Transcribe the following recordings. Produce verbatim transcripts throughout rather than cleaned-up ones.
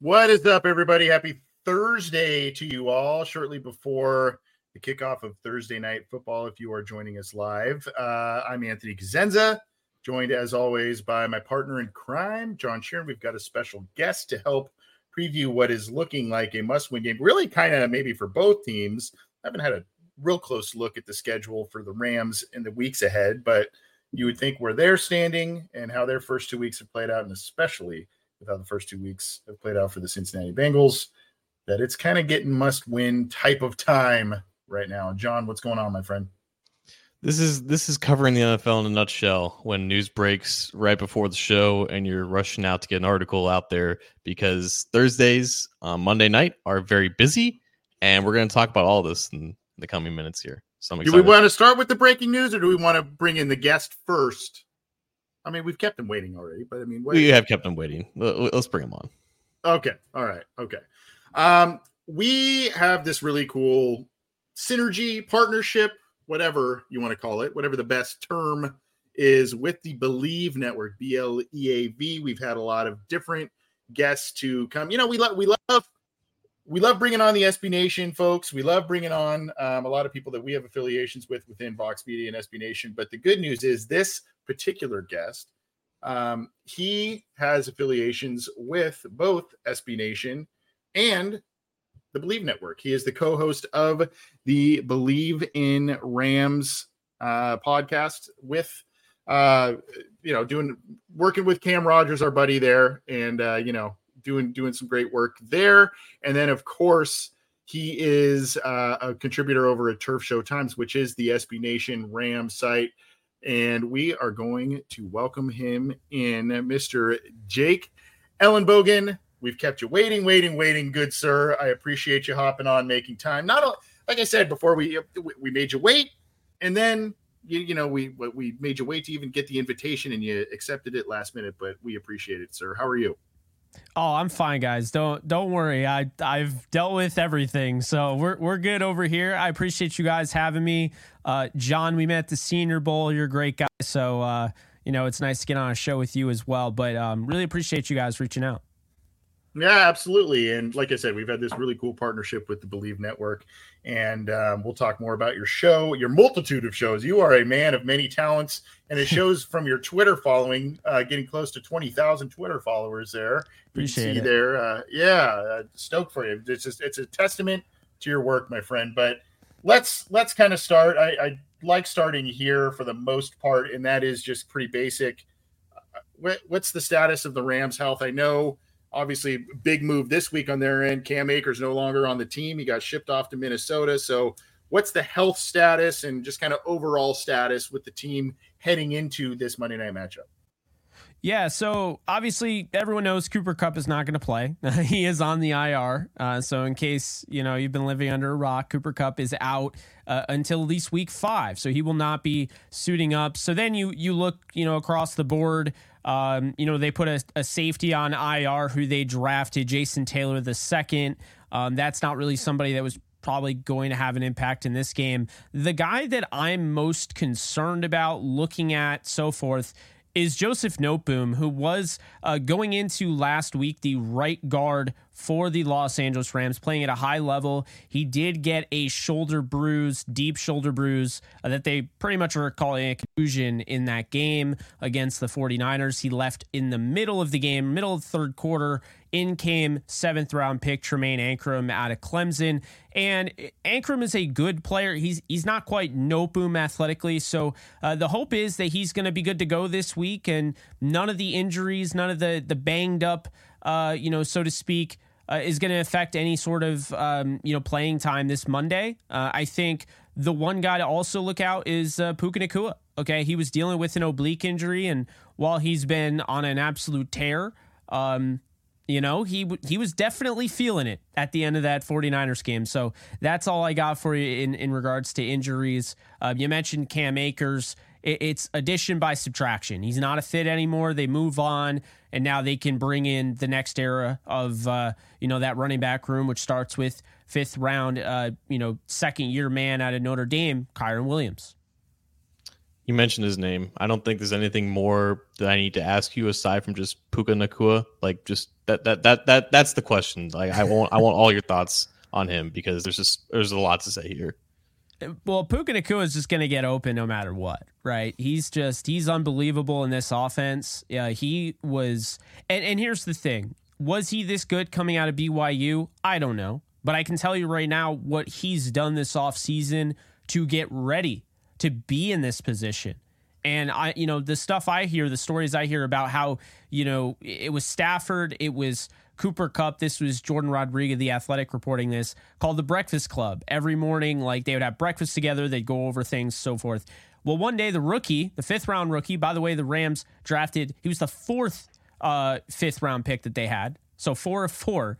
What is up, everybody? Happy Thursday to you all. Shortly before the kickoff of Thursday Night Football, if you are joining us live, uh, I'm Anthony Cazenza, joined as always by my partner in crime, John Sheeran. We've got a special guest to help preview what is looking like a must-win game, really kind of maybe for both teams. I haven't had a real close look at the schedule for the Rams in the weeks ahead, but you would think where they're standing and how their first two weeks have played out, and especially how the first two weeks have played out for the Cincinnati Bengals, that it's kind of getting must-win type of time right now. John, what's going on, my friend? This is this is covering the N F L in a nutshell. When news breaks right before the show and you're rushing out to get an article out there, because Thursdays on Monday night are very busy, and we're going to talk about all this in the coming minutes here. So I'm excited. Do we want to start with the breaking news, or do we want to bring in the guest first? I mean, we've kept them waiting already, but I mean, wait. We have kept them waiting. Let's bring them on. Okay. All right. Okay. Um, we have this really cool synergy, partnership, whatever you want to call it, whatever the best term is, with the BLEAV network, B L E A V. We've had a lot of different guests to come. You know, we love, we love, we love bringing on the S B Nation folks. We love bringing on um, a lot of people that we have affiliations with within Vox Media and S B Nation. But the good news is this particular guest, um, he has affiliations with both S B Nation and the BLEAV Network. He is the co-host of the BLEAV in Rams uh, podcast with, uh, you know, doing working with Cam Rogers, our buddy there, and uh, you know, doing doing some great work there. And then, of course, he is uh, a contributor over at Turf Show Times, which is the S B Nation Rams site. And we are going to welcome him in, Mister Jake Ellenbogen. We've kept you waiting, waiting, waiting. Good sir, I appreciate you hopping on, making time. Not all, like I said before, we we made you wait, and then you you know we we made you wait to even get the invitation, and you accepted it last minute. But we appreciate it, sir. How are you? Oh, I'm fine, guys. Don't don't worry. I I've dealt with everything, so we're we're good over here. I appreciate you guys having me, uh, John. We met at the Senior Bowl. You're a great guy, so uh, you know it's nice to get on a show with you as well. But um, really appreciate you guys reaching out. Yeah, absolutely. And like I said, we've had this really cool partnership with the BLEAV Network, and um, we'll talk more about your show, your multitude of shows. You are a man of many talents, and it shows from your Twitter following, uh, getting close to twenty thousand Twitter followers there. Appreciate you see it. There. Uh, yeah, uh, stoked for you. It's just, it's a testament to your work, my friend. But let's let's kind of start. I, I like starting here for the most part, and that is just pretty basic. What, what's the status of the Rams' health? I know, obviously, big move this week on their end. Cam Akers no longer on the team. He got shipped off to Minnesota. So what's the health status and just kind of overall status with the team heading into this Monday night matchup? Yeah, so obviously everyone knows Cooper Kupp is not going to play. He is on the I R. Uh, so in case, you know, you've been living under a rock, Cooper Kupp is out uh, until at least week five. So he will not be suiting up. So then you you look, you know, across the board. Um, you know, they put a, a safety on I R who they drafted, Jason Taylor the second. Um, that's not really somebody that was probably going to have an impact in this game. The guy that I'm most concerned about looking at so forth is Joseph Noteboom, who was uh, going into last week the right guard for the Los Angeles Rams, playing at a high level. He did get a shoulder bruise, deep shoulder bruise, uh, that they pretty much are calling a contusion in that game against the 49ers. He left in the middle of the game, middle of the third quarter. In came seventh-round pick Tremaine Ancrum out of Clemson. And Ancrum is a good player. He's he's not quite Noteboom athletically, so uh, the hope is that he's going to be good to go this week, and none of the injuries, none of the, the banged-up, uh, you know, so to speak, uh, is going to affect any sort of, um, you know, playing time this Monday. Uh, I think the one guy to also look out is uh, Puka Nacua. Okay, he was dealing with an oblique injury, and while he's been on an absolute tear, um You know, he he was definitely feeling it at the end of that 49ers game. So that's all I got for you in, in regards to injuries. Uh, you mentioned Cam Akers. It, it's addition by subtraction. He's not a fit anymore. They move on, and now they can bring in the next era of, uh, you know, that running back room, which starts with fifth round, uh, you know, second year man out of Notre Dame, Kyren Williams. You mentioned his name. I don't think there's anything more that I need to ask you aside from just Puka Nacua. Like, just that that that that that's the question. Like, I want I want all your thoughts on him, because there's just there's a lot to say here. Well, Puka Nacua is just going to get open no matter what, right? He's just he's unbelievable in this offense. Yeah, he was. And and here's the thing: was he this good coming out of B Y U? I don't know, but I can tell you right now what he's done this offseason to get ready to be in this position. And I, you know, the stuff I hear, the stories I hear about how, you know, it was Stafford, it was Cooper Kupp, this was Jordan Rodriguez, The Athletic, reporting this, called The Breakfast Club. Every morning, like, they would have breakfast together, they'd go over things, so forth. Well, one day, the rookie, the fifth round rookie, by the way, the Rams drafted, he was the fourth uh, fifth round pick that they had. So four of four.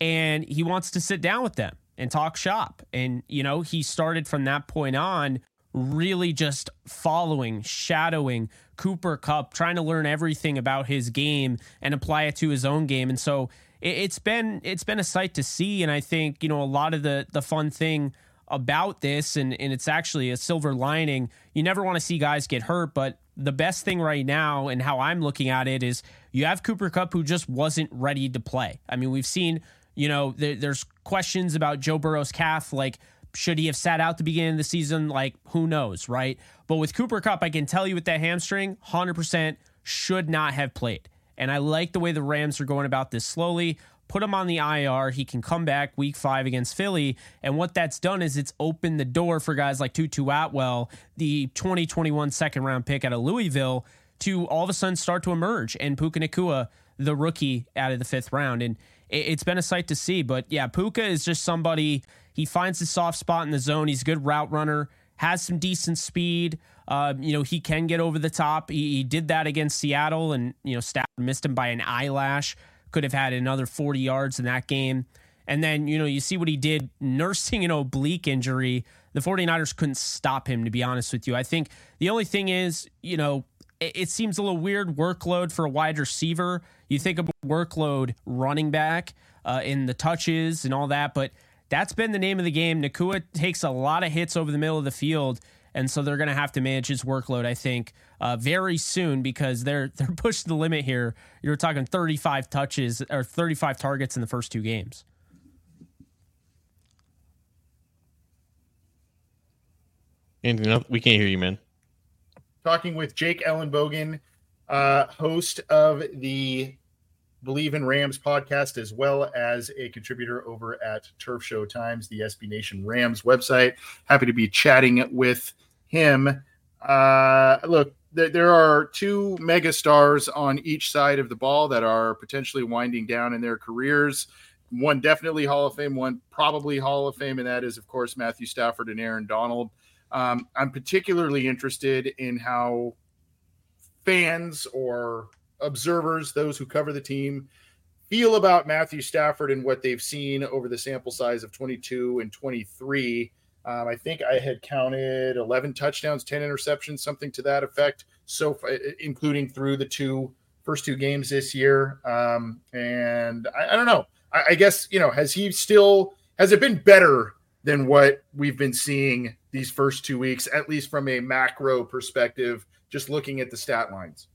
And he wants to sit down with them and talk shop. And, you know, he started from that point on really just following, shadowing Cooper Kupp, trying to learn everything about his game and apply it to his own game. And so it's been it's been a sight to see. And I think, you know, a lot of the the fun thing about this, and, and it's actually a silver lining, you never want to see guys get hurt, but the best thing right now and how I'm looking at it is you have Cooper Kupp, who just wasn't ready to play. I mean, we've seen, you know, there, there's questions about Joe Burrow's calf, like, should he have sat out the beginning of the season? Like, who knows, right? But with Cooper Kupp, I can tell you with that hamstring, one hundred percent should not have played. And I like the way the Rams are going about this slowly. Put him on the I R. He can come back week five against Philly. And what that's done is it's opened the door for guys like Tutu Atwell, the twenty twenty-one second-round pick out of Louisville, to all of a sudden start to emerge. And Puka Nacua, the rookie out of the fifth round. And it's been a sight to see. But, yeah, Puka is just somebody... He finds his soft spot in the zone. He's a good route runner, has some decent speed. Um, you know, he can get over the top. He, he did that against Seattle, and, you know, Stafford missed him by an eyelash. Could have had another forty yards in that game. And then, you know, you see what he did nursing an oblique injury. The 49ers couldn't stop him, to be honest with you. I think the only thing is, you know, it, it seems a little weird workload for a wide receiver. You think about workload running back uh, in the touches and all that, but that's been the name of the game. Nacua takes a lot of hits over the middle of the field, and so they're going to have to manage his workload, I think, uh, very soon, because they're they're pushed to the limit here. You're talking thirty-five touches or thirty-five targets in the first two games. Anthony, we can't hear you, man. Talking with Jake Ellenbogen, uh, host of the BLEAV in Rams podcast, as well as a contributor over at Turf Show Times, the S B Nation Rams website. Happy to be chatting with him. Uh, look, th- there are two mega stars on each side of the ball that are potentially winding down in their careers. One definitely Hall of Fame, one probably Hall of Fame, and that is, of course, Matthew Stafford and Aaron Donald. Um, I'm particularly interested in how fans or observers, those who cover the team, feel about Matthew Stafford and what they've seen over the sample size of twenty-two and twenty-three. Um, I think I had counted eleven touchdowns, ten interceptions, something to that effect, so including through the two first two games this year. Um, and I, I don't know. I, I guess, you know, has he still – has it been better than what we've been seeing these first two weeks, at least from a macro perspective, just looking at the stat lines?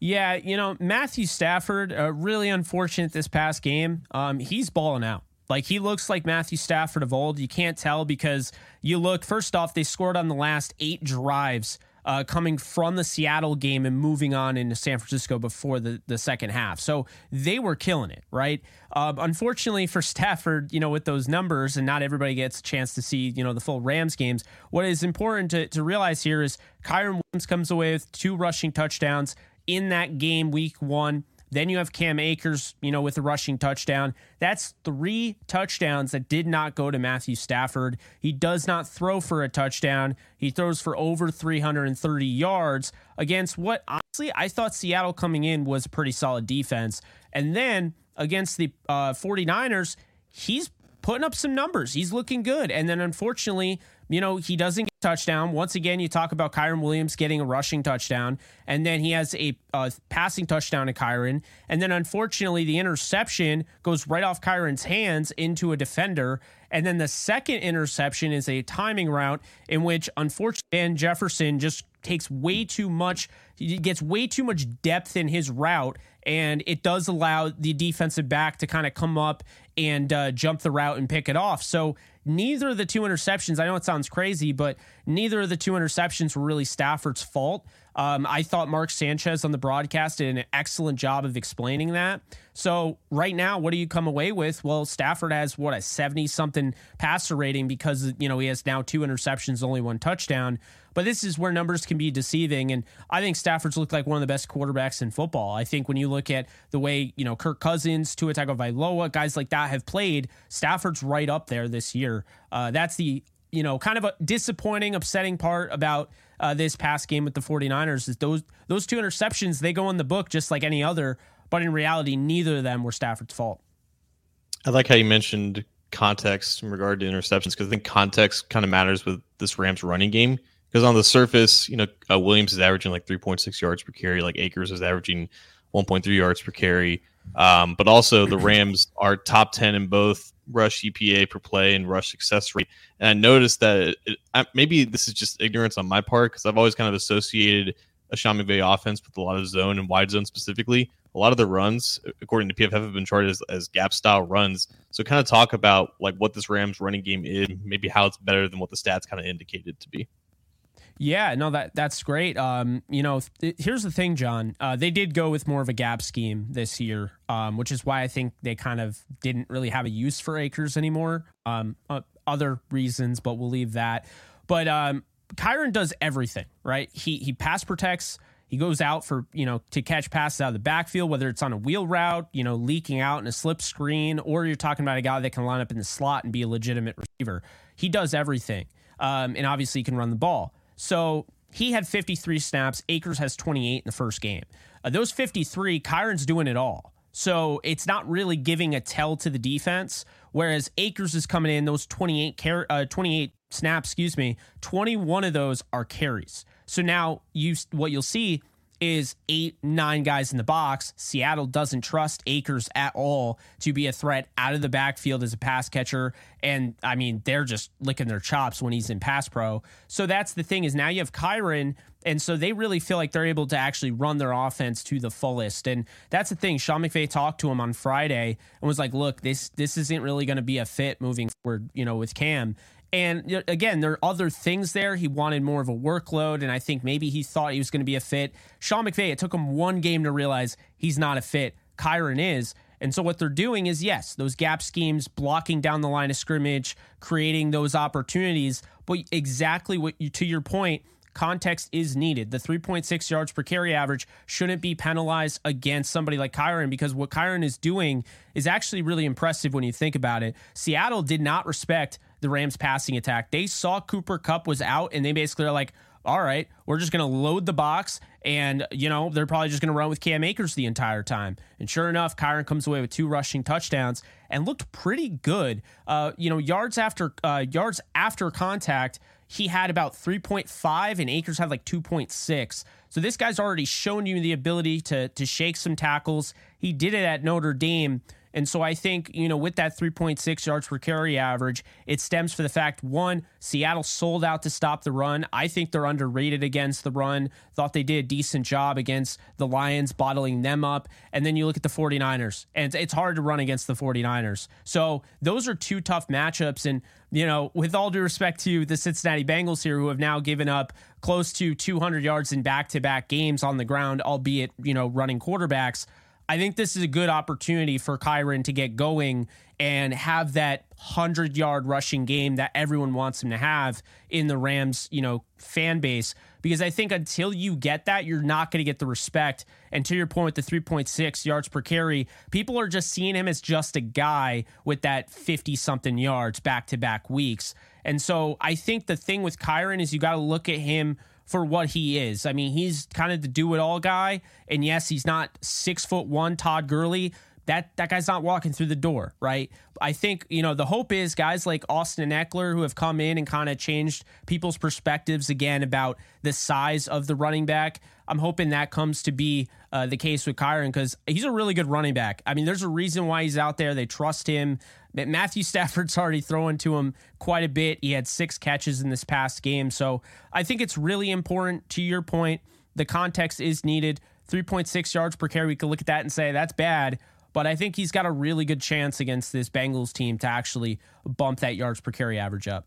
Yeah, you know, Matthew Stafford, uh, really unfortunate this past game. Um, he's balling out. Like, he looks like Matthew Stafford of old. You can't tell because you look, first off, they scored on the last eight drives uh, coming from the Seattle game and moving on into San Francisco before the, the second half. So they were killing it, right? Uh, unfortunately for Stafford, you know, with those numbers, and not everybody gets a chance to see, you know, the full Rams games. What is important to, to realize here is Kyren Williams comes away with two rushing touchdowns in that game week one. Then you have Cam Akers, you know, with a rushing touchdown. That's three touchdowns that did not go to Matthew Stafford. He does not throw for a touchdown. He throws for over three hundred thirty yards against what, honestly, I thought Seattle coming in was a pretty solid defense. And then against the uh, 49ers, he's putting up some numbers. He's looking good. And then unfortunately, you know, he doesn't get a touchdown. Once again, you talk about Kyren Williams getting a rushing touchdown, and then he has a uh, passing touchdown to Kyren. And then unfortunately, the interception goes right off Kyron's hands into a defender. And then the second interception is a timing route in which unfortunately Van Jefferson just takes way too much, he gets way too much depth in his route, and it does allow the defensive back to kind of come up and uh, jump the route and pick it off. So neither of the two interceptions, I know it sounds crazy, but neither of the two interceptions were really Stafford's fault. Um, I thought Mark Sanchez on the broadcast did an excellent job of explaining that. So right now, what do you come away with? Well, Stafford has, what, a seventy-something passer rating because, you know, he has now two interceptions, only one touchdown. But this is where numbers can be deceiving, and I think Stafford's looked like one of the best quarterbacks in football. I think when you look at the way, you know, Kirk Cousins, Tua Tagovailoa, guys like that have played, Stafford's right up there this year. Uh, that's the, you know, kind of a disappointing, upsetting part about uh, this past game with the 49ers is those those two interceptions, they go in the book just like any other, but in reality, neither of them were Stafford's fault. I like how you mentioned context in regard to interceptions, because I think context kind of matters with this Rams running game. Because on the surface, you know, uh, Williams is averaging like three point six yards per carry. Like Akers is averaging one point three yards per carry. Um, but also the Rams are top ten in both rush E P A per play and rush success rate. And I noticed that it, I, maybe this is just ignorance on my part, because I've always kind of associated a Sean McVay offense with a lot of zone and wide zone specifically. A lot of the runs, according to P F F, have been charted as, as gap-style runs. So kind of talk about like what this Rams running game is, maybe how it's better than what the stats kind of indicated to be. Yeah, no, that that's great. Um, you know, th- here's the thing, John. Uh, they did go with more of a gap scheme this year, um, which is why I think they kind of didn't really have a use for Akers anymore. Um, uh, other reasons, but we'll leave that. But um, Kyren does everything, right? He he pass protects. He goes out for, you know, to catch passes out of the backfield, whether it's on a wheel route, you know, leaking out in a slip screen, or you're talking about a guy that can line up in the slot and be a legitimate receiver. He does everything, um, and obviously he can run the ball. So he had fifty-three snaps. Akers has twenty-eight in the first game. Uh, those fifty-three, Kyron's doing it all. So it's not really giving a tell to the defense, whereas Akers is coming in. Those twenty-eight, car- uh, twenty-eight snaps, excuse me, twenty-one of those are carries. So now you what you'll see is eight, nine guys in the box. Seattle doesn't trust Akers at all to be a threat out of the backfield as a pass catcher. And, I mean, they're just licking their chops when he's in pass pro. So that's the thing is now you have Kyren, and so they really feel like they're able to actually run their offense to the fullest. And that's the thing. Sean McVay talked to him on Friday and was like, look, this this isn't really going to be a fit moving forward, you know, with Cam. And again, there are other things there. He wanted more of a workload, and I think maybe he thought he was going to be a fit. Sean McVay, it took him one game to realize he's not a fit. Kyren is. And so what they're doing is, yes, those gap schemes, blocking down the line of scrimmage, creating those opportunities. But exactly what you, to your point, context is needed. The three point six yards per carry average shouldn't be penalized against somebody like Kyren, because what Kyren is doing is actually really impressive when you think about it. Seattle did not respect the Rams passing attack. They saw Cooper Kupp was out, and they basically are like, all right, we're just going to load the box, and, you know, they're probably just going to run with Cam Akers the entire time. And sure enough, Kyren comes away with two rushing touchdowns and looked pretty good. Uh, you know, yards after uh, yards after contact, he had about three point five, and Akers had like two point six. So this guy's already shown you the ability to to shake some tackles. He did it at Notre Dame. And so I think, you know, with that three point six yards per carry average, it stems from the fact, one, Seattle sold out to stop the run. I think they're underrated against the run. Thought they did a decent job against the Lions, bottling them up. And then you look at the 49ers, and it's hard to run against the 49ers. So those are two tough matchups. And, you know, with all due respect to the Cincinnati Bengals here, who have now given up close to two hundred yards in back-to-back games on the ground, albeit, you know, running quarterbacks, I think this is a good opportunity for Kyren to get going and have that hundred-yard rushing game that everyone wants him to have in the Rams, you know, fan base. Because I think until you get that, you're not going to get the respect. And to your point, with the three point six yards per carry, people are just seeing him as just a guy with that fifty-something yards back-to-back weeks. And so I think the thing with Kyren is you got to look at him for what he is. I mean, he's kind of the do-it-all guy. And yes, he's not six foot one Todd Gurley. That that guy's not walking through the door, right? I think, you know, the hope is guys like Austin Eckler, who have come in and kind of changed people's perspectives again about the size of the running back. I'm hoping that comes to be uh, the case with Kyren, because he's a really good running back. I mean, there's a reason why he's out there. They trust him. Matthew Stafford's already throwing to him quite a bit. He had six catches in this past game. So I think it's really important, to your point, the context is needed. three point six yards per carry, we can look at that and say that's bad. But I think he's got a really good chance against this Bengals team to actually bump that yards per carry average up.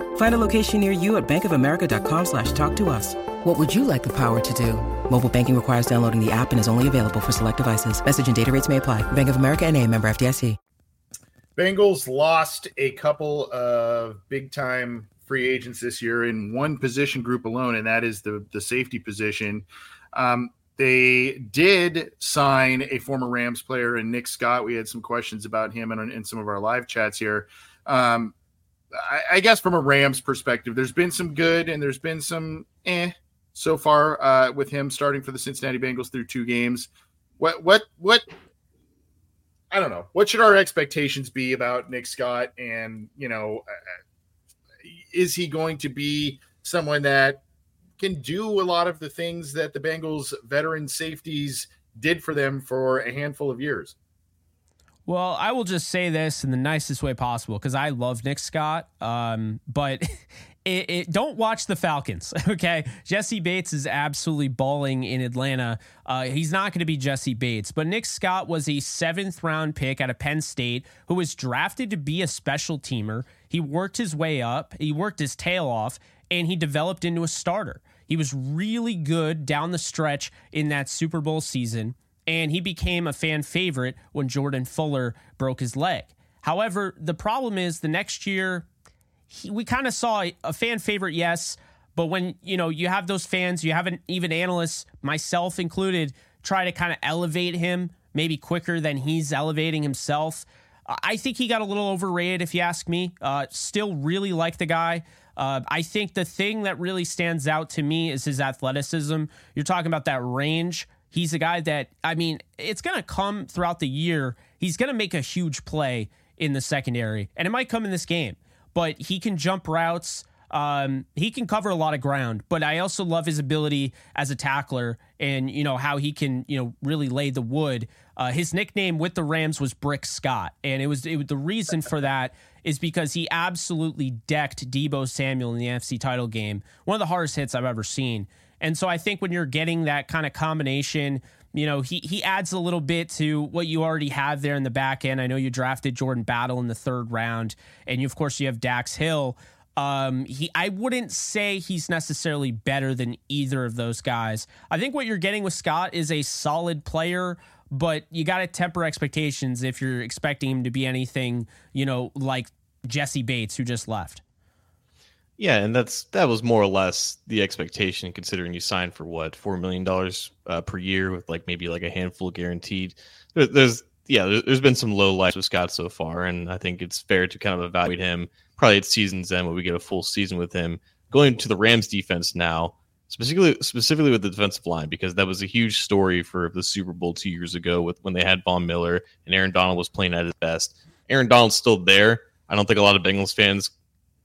Find a location near you at bankofamerica.com slash talk to us. What would you like the power to do? Mobile banking requires downloading the app and is only available for select devices. Message and data rates may apply. Bank of America N A, member F D I C. Bengals lost a couple of big-time free agents this year in one position group alone, and that is the, the safety position. Um, they did sign a former Rams player in Nick Scott. We had some questions about him in, in some of our live chats here. Um, I, I guess from a Rams perspective, there's been some good and there's been some eh so far uh, with him starting for the Cincinnati Bengals through two games. What, what, what? I don't know. What should our expectations be about Nick Scott? And, you know, is he going to be someone that can do a lot of the things that the Bengals veteran safeties did for them for a handful of years? Well, I will just say this in the nicest way possible, because I love Nick Scott, um, but it, it, don't watch the Falcons, okay? Jesse Bates is absolutely balling in Atlanta. Uh, he's not going to be Jesse Bates, but Nick Scott was a seventh-round pick out of Penn State who was drafted to be a special teamer. He worked his way up, he worked his tail off, and he developed into a starter. He was really good down the stretch in that Super Bowl season, and he became a fan favorite when Jordan Fuller broke his leg. However, the problem is the next year, he, we kind of saw a fan favorite, yes, but when you know you have those fans, you haven't even analysts, myself included, try to kind of elevate him maybe quicker than he's elevating himself. I think he got a little overrated, if you ask me. Uh, still really like the guy. Uh, I think the thing that really stands out to me is his athleticism. You're talking about that range. He's a guy that, I mean, it's going to come throughout the year. He's going to make a huge play in the secondary, and it might come in this game, but he can jump routes. Um, he can cover a lot of ground, but I also love his ability as a tackler and, you know, how he can, you know, really lay the wood. Uh, his nickname with the Rams was Brick Scott. And it was, it was the reason for that is because he absolutely decked Deebo Samuel in the N F C title game. One of the hardest hits I've ever seen. And so I think when you're getting that kind of combination, you know, he he adds a little bit to what you already have there in the back end. I know you drafted Jordan Battle in the third round, and you, of course, you have Dax Hill. Um, he I wouldn't say he's necessarily better than either of those guys. I think what you're getting with Scott is a solid player, but you got to temper expectations if you're expecting him to be anything, you know, like Jesse Bates, who just left. Yeah, and that's that was more or less the expectation, considering you signed for what four million dollars uh, per year with like maybe like a handful guaranteed. There, there's yeah, there's, there's been some low lights with Scott so far, and I think it's fair to kind of evaluate him probably at season's end when we get a full season with him. Going to the Rams defense now, specifically specifically with the defensive line, because that was a huge story for the Super Bowl two years ago with when they had Von Miller and Aaron Donald was playing at his best. Aaron Donald's still there. I don't think a lot of Bengals fans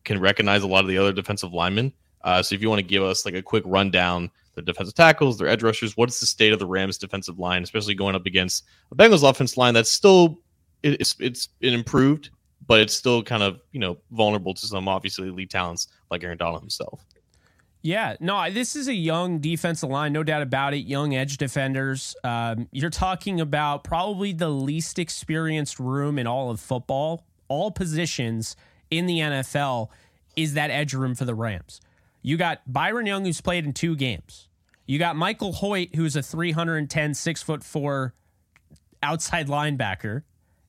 can recognize a lot of the other defensive linemen. Uh, so if you want to give us like a quick rundown, the defensive tackles, their edge rushers, what's the state of the Rams defensive line, especially going up against a Bengals offense line that's still, it's it's it improved, but it's still kind of, you know, vulnerable to some obviously elite talents like Aaron Donald himself. Yeah, no, this is a young defensive line, no doubt about it. Young edge defenders. Um, you're talking about probably the least experienced room in all of football, all positions in the N F L is that edge room for the Rams. You got Byron Young, who's played in two games. You got Michael Hoecht, who's a three hundred ten, six foot four outside linebacker,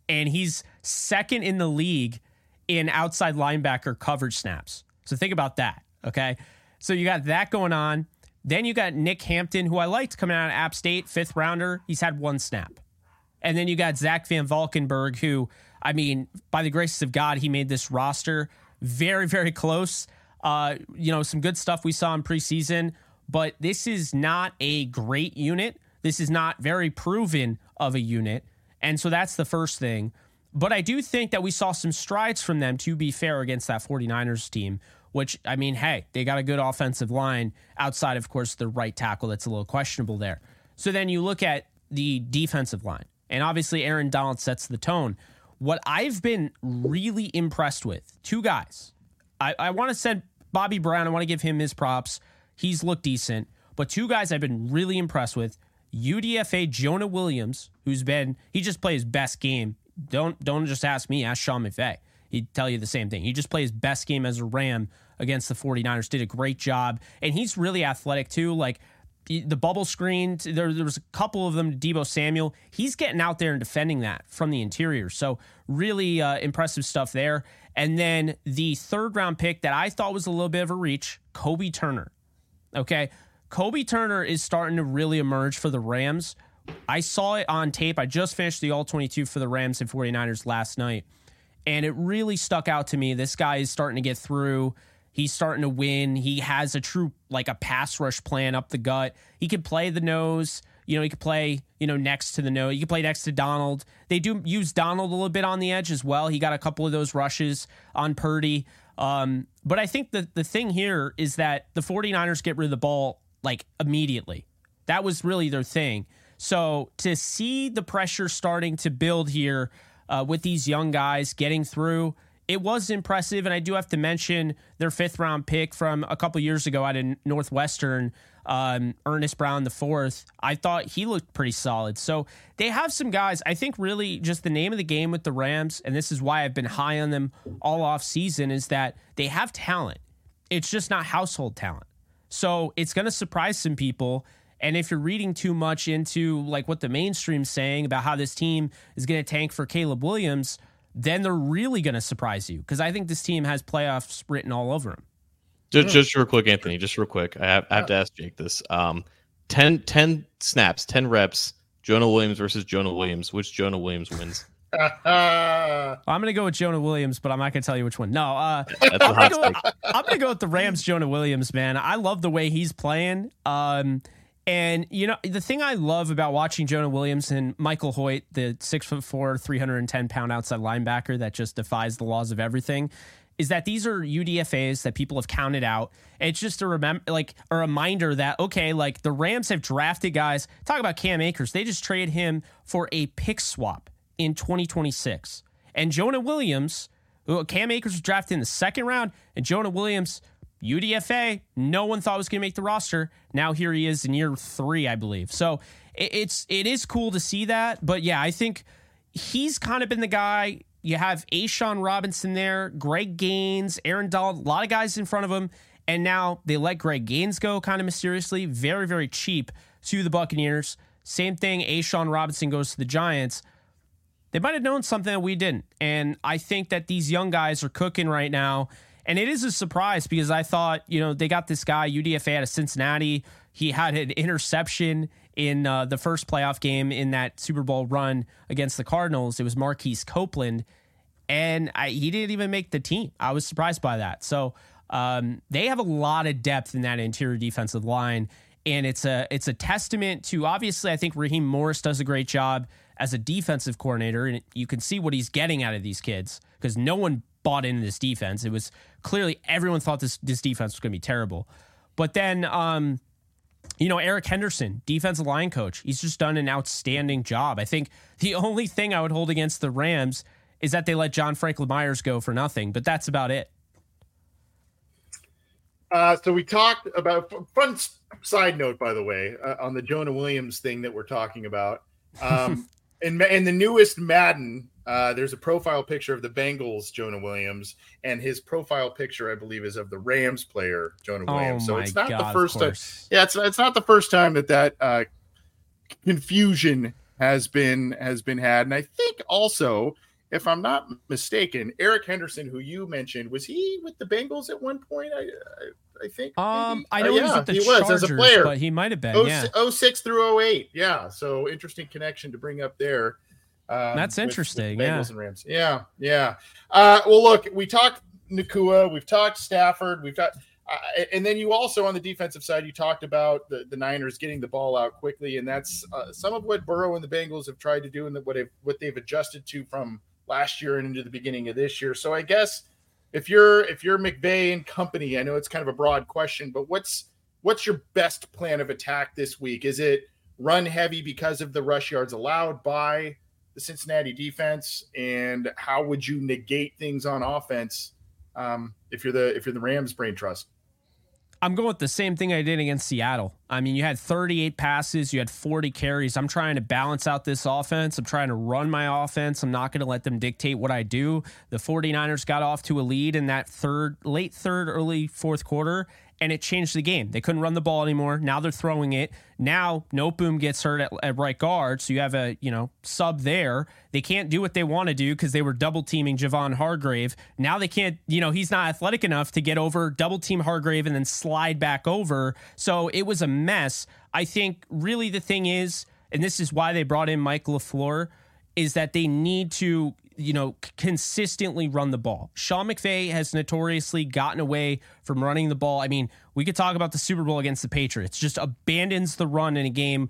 and he's second in the league in outside linebacker coverage snaps. So think about that, okay? So you got that going on. Then you got Nick Hampton, who I liked coming out of App State, fifth rounder. He's had one snap. And then you got Zach Van Valkenburg, who, I mean, by the graces of God, he made this roster very, very close. Uh, you know, some good stuff we saw in preseason, but this is not a great unit. This is not very proven of a unit. And so that's the first thing. But I do think that we saw some strides from them, to be fair, against that 49ers team, which, I mean, hey, they got a good offensive line outside, of course, the right tackle that's a little questionable there. So then you look at the defensive line, and obviously Aaron Donald sets the tone. What I've been really impressed with, two guys. I, I want to send Bobby Brown. I want to give him his props. He's looked decent. But two guys I've been really impressed with, U D F A Jonah Williams, who's been, he just played his best game. Don't don't just ask me. Ask Sean McVay. He'd tell you the same thing. He just played his best game as a Ram against the 49ers. Did a great job. And he's really athletic, too. Like, the bubble screen, there, there was a couple of them, Deebo Samuel. He's getting out there and defending that from the interior. So really uh, impressive stuff there. And then the third round pick that I thought was a little bit of a reach, Kobie Turner. Okay, Kobie Turner is starting to really emerge for the Rams. I saw it on tape. I just finished the All twenty-two for the Rams and 49ers last night, and it really stuck out to me. This guy is starting to get through. He's starting to win. He has a true, like a pass rush plan up the gut. He could play the nose. You know, he could play, you know, next to the nose. He could play next to Donald. They do use Donald a little bit on the edge as well. He got a couple of those rushes on Purdy. Um, but I think that the thing here is that the 49ers get rid of the ball like immediately. That was really their thing. So to see the pressure starting to build here uh, with these young guys getting through, it was impressive, and I do have to mention their fifth-round pick from a couple years ago out of Northwestern, um, Ernest Brown the fourth. I thought he looked pretty solid. So they have some guys. I think really just the name of the game with the Rams, and this is why I've been high on them all offseason, is that they have talent. It's just not household talent. So it's going to surprise some people. And if you're reading too much into like what the mainstream's saying about how this team is going to tank for Caleb Williams, then they're really going to surprise you, because I think this team has playoffs written all over them. Just, just real quick, Anthony, just real quick. I have, I have to ask Jake this. Um, ten, ten snaps, ten reps, Jonah Williams versus Jonah Williams. Which Jonah Williams wins? Well, I'm going to go with Jonah Williams, but I'm not going to tell you which one. No, uh, That's I'm going to go with the Rams, Jonah Williams, man. I love the way he's playing. Um, And, you know, the thing I love about watching Jonah Williams and Michael Hoecht, the six foot four, three hundred ten pound outside linebacker that just defies the laws of everything, is that these are U D F As that people have counted out. And it's just a remember, like a reminder that, okay, like the Rams have drafted guys. Talk about Cam Akers. They just traded him for a pick swap in twenty twenty-six. And Jonah Williams, Cam Akers was drafted in the second round, and Jonah Williams, U D F A, no one thought was going to make the roster. Now here he is in year three, I believe. So it's it is cool to see that. But yeah, I think he's kind of been the guy. You have A'Shawn Robinson there, Greg Gaines, Aaron Donald, a lot of guys in front of him. And now they let Greg Gaines go kind of mysteriously, very, very cheap to the Buccaneers. Same thing, A'Shawn Robinson goes to the Giants. They might have known something that we didn't. And I think that these young guys are cooking right now. And it is a surprise because I thought, you know, they got this guy, U D F A out of Cincinnati. He had an interception in uh, the first playoff game in that Super Bowl run against the Cardinals. It was Marquise Copeland. And I, he didn't even make the team. I was surprised by that. So um, they have a lot of depth in that interior defensive line. And it's a, it's a testament to, obviously, I think Raheem Morris does a great job as a defensive coordinator. And you can see what he's getting out of these kids because no one bought into this defense. It was clearly everyone thought this this defense was going to be terrible. But then, um, you know, Eric Henderson, defensive line coach, he's just done an outstanding job. I think the only thing I would hold against the Rams is that they let John Franklin Myers go for nothing, but that's about it. Uh, so we talked about, fun side note, by the way, uh, on the Jonah Williams thing that we're talking about. Um, in, in the newest Madden, Uh, there's a profile picture of the Bengals, Jonah Williams, and his profile picture, I believe, is of the Rams player, Jonah oh Williams. So it's not God, the first time. Yeah, it's it's not the first time that that uh, confusion has been has been had. And I think also, if I'm not mistaken, Eric Henderson, who you mentioned, was he with the Bengals at one point? I I, I think. Um, maybe? I know uh, yeah, he was with the he Chargers, was, as a player, but he might have been. oh, yeah. oh six through oh eight. Yeah, so interesting connection to bring up there. Um, That's interesting. With, with Bengals yeah. and Rams. Yeah. Yeah. Uh, well, look, we talked Nacua, we've talked Stafford, we've got, uh, and then you also on the defensive side, you talked about the, the Niners getting the ball out quickly. And that's uh, some of what Burrow and the Bengals have tried to do and the, what, they've, what they've adjusted to from last year and into the beginning of this year. So I guess if you're, if you're McVay and company, I know it's kind of a broad question, but what's, what's your best plan of attack this week? Is it run heavy because of the rush yards allowed by the Cincinnati defense, and how would you negate things on offense um, if you're the if you're the Rams brain trust? I'm going with the same thing I did against Seattle. I mean, you had thirty-eight passes, you had forty carries. I'm trying to balance out this offense. I'm trying to run my offense. I'm not going to let them dictate what I do. The 49ers got off to a lead in that third, late third, early fourth quarter, and it changed the game. They couldn't run the ball anymore. Now they're throwing it. Now Noteboom gets hurt at, at right guard, so you have a you know sub there. They can't do what they want to do because they were double teaming Javon Hargrave. Now they can't. You know he's not athletic enough to get over double team Hargrave and then slide back over. So it was a mess. I think really the thing is, and this is why they brought in Mike LaFleur, is that they need to you know, consistently run the ball. Sean McVay has notoriously gotten away from running the ball. I mean, we could talk about the Super Bowl against the Patriots, just abandons the run in a game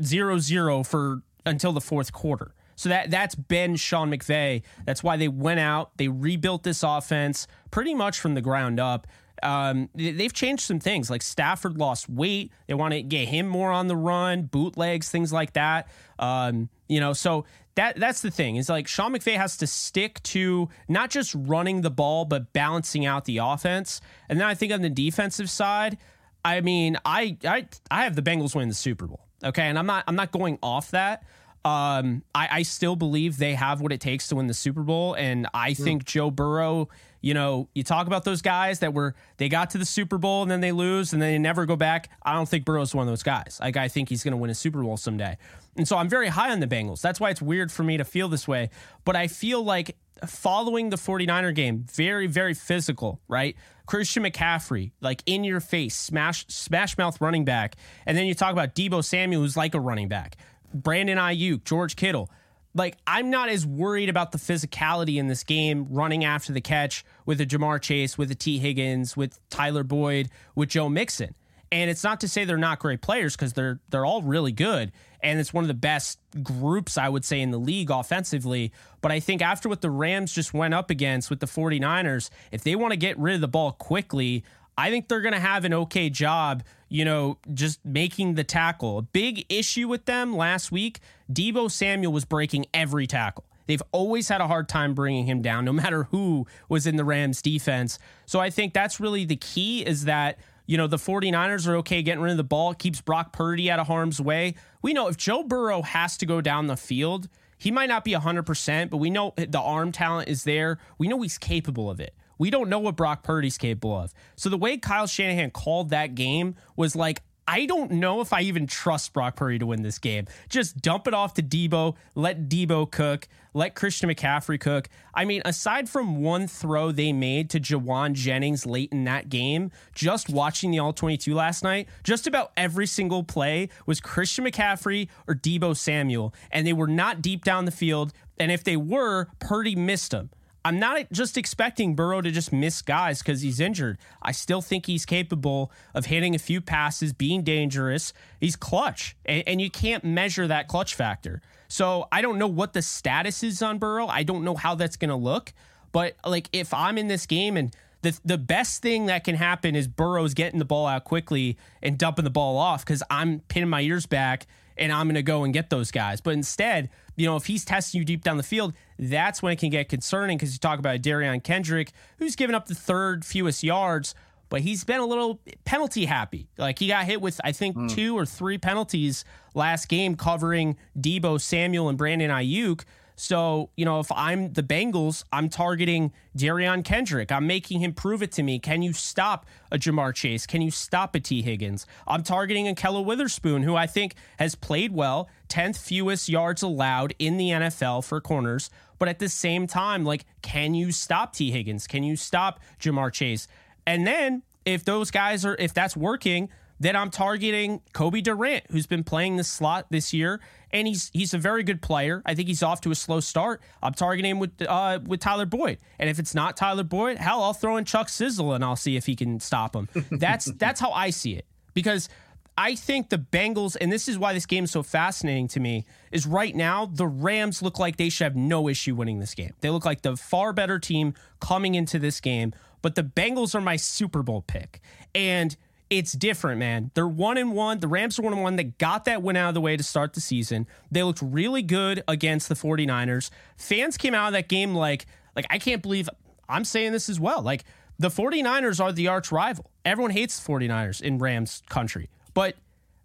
zero zero for until the fourth quarter. So that that's been Sean McVay. That's why they went out. They rebuilt this offense pretty much from the ground up. Um, they've changed some things, like Stafford lost weight. They want to get him more on the run, bootlegs, things like that. Um, you know, so That that's the thing is like Sean McVay has to stick to not just running the ball, but balancing out the offense. And then I think on the defensive side, I mean, I I, I have the Bengals win the Super Bowl. OK, and I'm not I'm not going off that. Um, I, I still believe they have what it takes to win the Super Bowl. And I sure. think Joe Burrow, you know, you talk about those guys that were they got to the Super Bowl and then they lose and then they never go back. I don't think Burrow's one of those guys. Like, I think he's going to win a Super Bowl someday. And so I'm very high on the Bengals. That's why it's weird for me to feel this way. But I feel like following the 49er game, very, very physical, right? Christian McCaffrey, like in your face, smash smash mouth running back. And then you talk about Deebo Samuel, who's like a running back. Brandon Ayuk, George Kittle. Like, I'm not as worried about the physicality in this game, running after the catch with a Jamar Chase, with a T Higgins, with Tyler Boyd, with Joe Mixon. And it's not to say they're not great players, because they're they're all really good. And it's one of the best groups, I would say, in the league offensively. But I think after what the Rams just went up against with the 49ers, if they want to get rid of the ball quickly, I think they're going to have an okay job, you know, just making the tackle. A big issue with them last week, Deebo Samuel was breaking every tackle. They've always had a hard time bringing him down, no matter who was in the Rams defense. So I think that's really the key, is that, you know, the 49ers are okay getting rid of the ball. It keeps Brock Purdy out of harm's way. We know if Joe Burrow has to go down the field, he might not be one hundred percent, but we know the arm talent is there. We know he's capable of it. We don't know what Brock Purdy's capable of. So the way Kyle Shanahan called that game was like, I don't know if I even trust Brock Purdy to win this game. Just dump it off to Deebo, let Deebo cook, let Christian McCaffrey cook. I mean, aside from one throw they made to Jawan Jennings late in that game, just watching the all twenty-two last night, just about every single play was Christian McCaffrey or Deebo Samuel, and they were not deep down the field, and if they were, Purdy missed them. I'm not just expecting Burrow to just miss guys because he's injured. I still think he's capable of hitting a few passes, being dangerous. He's clutch, and, and you can't measure that clutch factor. So I don't know what the status is on Burrow. I don't know how that's going to look. But like, if I'm in this game, and the the best thing that can happen is Burrow's getting the ball out quickly and dumping the ball off, because I'm pinning my ears back and I'm going to go and get those guys. But instead, you know, if he's testing you deep down the field, that's when it can get concerning, because you talk about Darion Kendrick, who's given up the third fewest yards, but he's been a little penalty happy. Like, he got hit with, I think, mm. two or three penalties last game covering Deebo Samuel and Brandon Ayuk. So, you know, if I'm the Bengals, I'm targeting Darion Kendrick. I'm making him prove it to me. Can you stop a Jamar Chase? Can you stop a T. Higgins? I'm targeting a Kella Witherspoon, who I think has played well, tenth fewest yards allowed in the N F L for corners. But at the same time, like, can you stop T. Higgins? Can you stop Jamar Chase? And then if those guys are, if that's working, then I'm targeting Kobie Durant, who's been playing the slot this year, and he's he's a very good player. I think he's off to a slow start. I'm targeting him with uh, with Tyler Boyd, and if it's not Tyler Boyd, hell, I'll throw in Chuck Sizzle, and I'll see if he can stop him. That's that's how I see it, because I think the Bengals, and this is why this game is so fascinating to me, is right now the Rams look like they should have no issue winning this game. They look like the far better team coming into this game, but the Bengals are my Super Bowl pick, and it's different, man. They're one and one. The Rams are one and one. They got that win out of the way to start the season. They looked really good against the 49ers. Fans came out of that game like, like I can't believe I'm saying this as well. Like, the 49ers are the arch rival. Everyone hates the 49ers in Rams country. But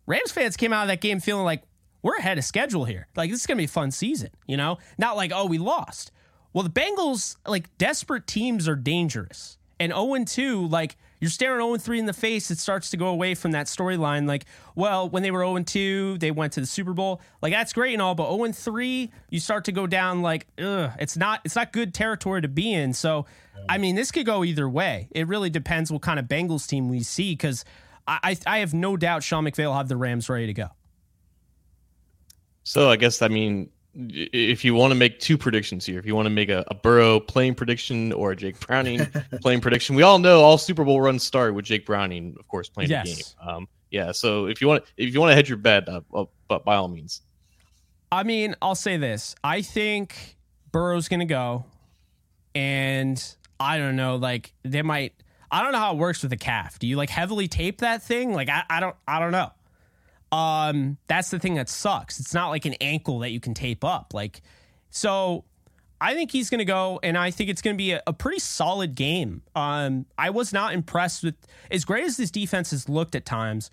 Rams fans came out of that game feeling like, we're ahead of schedule here. Like, this is going to be a fun season, you know? Not like, oh, we lost. Well, the Bengals, like, desperate teams are dangerous. And oh and two, like, you're staring oh and three in the face. It starts to go away from that storyline. Like, well, when they were oh and two, they went to the Super Bowl. Like, that's great and all, but oh and three, you start to go down like, ugh, it's not it's not good territory to be in. So, I mean, this could go either way. It really depends what kind of Bengals team we see, because I, I, I have no doubt Sean McVay will have the Rams ready to go. So, I guess, I mean, if you want to make two predictions here, if you want to make a, a Burrow playing prediction or a Jake Browning playing prediction, we all know all Super Bowl runs start with Jake Browning, of course, playing yes. the game. Um, yeah. So if you want, if you want to hedge your bet, uh, uh, but by all means. I mean, I'll say this: I think Burrow's going to go, and I don't know, like they might. I don't know how it works with the calf. Do you like heavily tape that thing? Like I, I don't, I don't know. Um, that's the thing that sucks. It's not like an ankle that you can tape up. Like, so I think he's going to go, and I think it's going to be a, a pretty solid game. Um, I was not impressed with, as great as this defense has looked at times,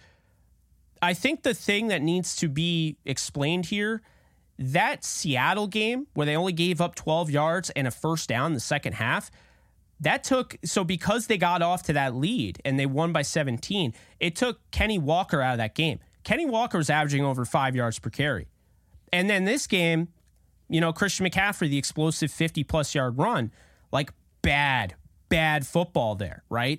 I think the thing that needs to be explained here, that Seattle game where they only gave up twelve yards and a first down in the second half, that took, so because they got off to that lead and they won by seventeen, it took Kenny Walker out of that game. Kenny Walker was averaging over five yards per carry. And then this game, you know, Christian McCaffrey, the explosive fifty-plus yard run, like bad, bad football there, right?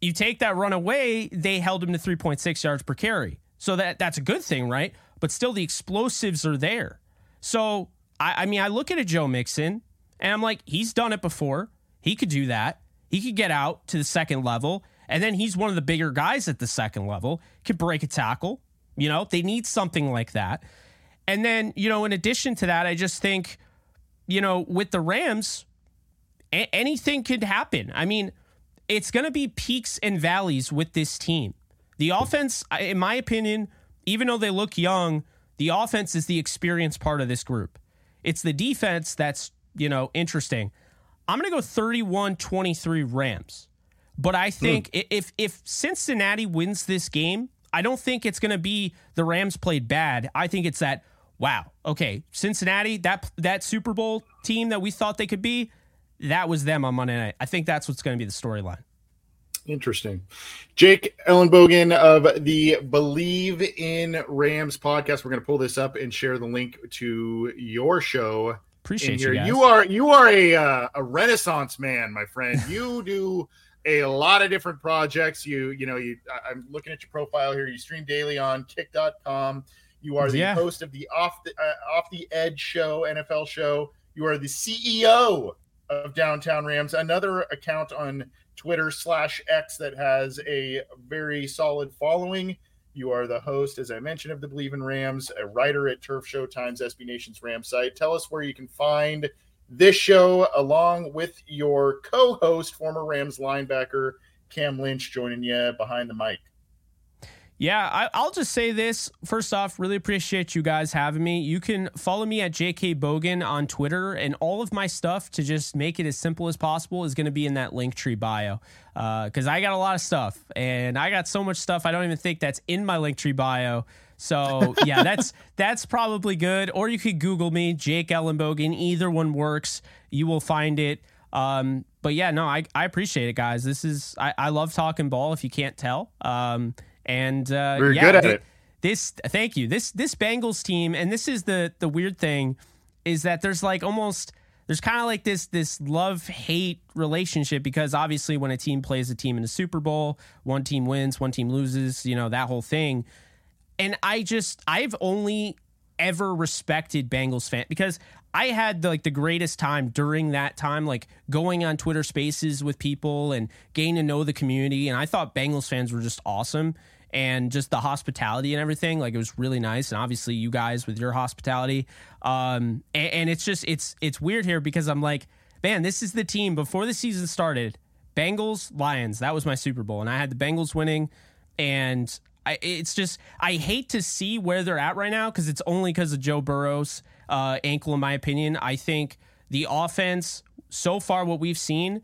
You take that run away, they held him to three point six yards per carry. So that that's a good thing, right? But still, the explosives are there. So, I, I mean, I look at a Joe Mixon, and I'm like, he's done it before. He could do that. He could get out to the second level. And then he's one of the bigger guys at the second level, could break a tackle. You know, they need something like that. And then, you know, in addition to that, I just think, you know, with the Rams, a- anything could happen. I mean, it's going to be peaks and valleys with this team. The offense, in my opinion, even though they look young, the offense is the experienced part of this group. It's the defense that's, you know, interesting. I'm going to go thirty-one twenty-three Rams. But I think mm. if if Cincinnati wins this game, I don't think it's going to be the Rams played bad. I think it's that, wow, okay, Cincinnati, that that Super Bowl team that we thought they could be, that was them on Monday night. I think that's what's going to be the storyline. Interesting. Jake Ellenbogen of the Believe in Rams podcast. We're going to pull this up and share the link to your show. Appreciate you guys. You are you are a uh, a renaissance man, my friend. You do a lot of different projects. You you know you. I, I'm looking at your profile here. You stream daily on kick dot com. You are the yeah. host of the Off the uh, Off the Edge show, N F L show. You are the C E O of Downtown Rams, another account on Twitter slash X that has a very solid following. You are the host, as I mentioned, of the BLEAV in Rams, a writer at Turf Show Times, S B Nation's Rams site. Tell us where you can find this show, along with your co-host, former Rams linebacker Cam Lynch, joining you behind the mic. Yeah, I, I'll just say this. First off, really appreciate you guys having me. You can follow me at J K Bogan on Twitter, and all of my stuff, to just make it as simple as possible, is going to be in that Linktree bio, because uh, I got a lot of stuff, and I got so much stuff I don't even think that's in my Linktree bio. So yeah, that's that's probably good. Or you could Google me, Jake Ellenbogen. Either one works. You will find it. Um, but yeah, no, I, I appreciate it, guys. This is I, I love talking ball, if you can't tell. Um, And uh, we're yeah, good at th- it. This, thank you. This this Bengals team, and this is the the weird thing, is that there's like almost there's kind of like this this love hate relationship, because obviously when a team plays a team in the Super Bowl, one team wins, one team loses, you know, that whole thing. And I just I've only ever respected Bengals fan, because I had the, like the greatest time during that time, like going on Twitter Spaces with people and getting to know the community. And I thought Bengals fans were just awesome, and just the hospitality and everything. Like, it was really nice. And obviously you guys with your hospitality. Um, and, and it's just, it's, it's weird here, because I'm like, man, this is the team before the season started, Bengals Lions. That was my Super Bowl. And I had the Bengals winning, and I, it's just, I hate to see where they're at right now, 'cause it's only 'cause of Joe Burrow's uh, ankle. In my opinion, I think the offense so far, what we've seen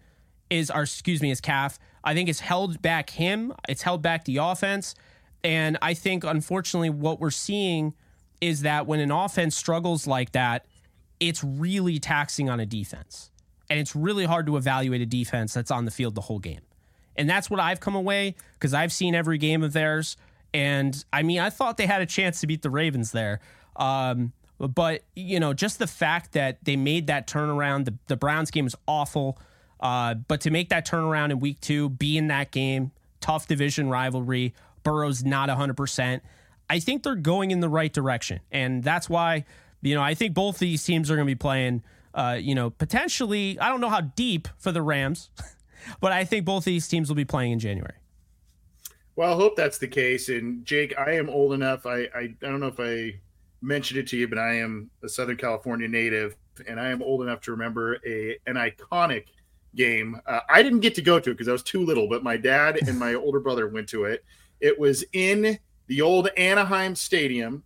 is our, excuse me, his calf, I think it's held back him. It's held back the offense. And I think, unfortunately, what we're seeing is that when an offense struggles like that, it's really taxing on a defense. And it's really hard to evaluate a defense that's on the field the whole game. And that's what I've come away, because I've seen every game of theirs. And, I mean, I thought they had a chance to beat the Ravens there. Um, but, you know, just the fact that they made that turnaround, the, the Browns game is awful. Uh, but to make that turnaround in week two, be in that game, tough division rivalry, Burrow's not one hundred percent. I think they're going in the right direction. And that's why, you know, I think both these teams are going to be playing, uh, you know, potentially, I don't know how deep for the Rams, but I think both these teams will be playing in January. Well, I hope that's the case. And Jake, I am old enough. I, I, I don't know if I mentioned it to you, but I am a Southern California native, and I am old enough to remember a an iconic game. Uh, I didn't get to go to it because I was too little, but my dad and my older brother went to it. It was in the old Anaheim Stadium,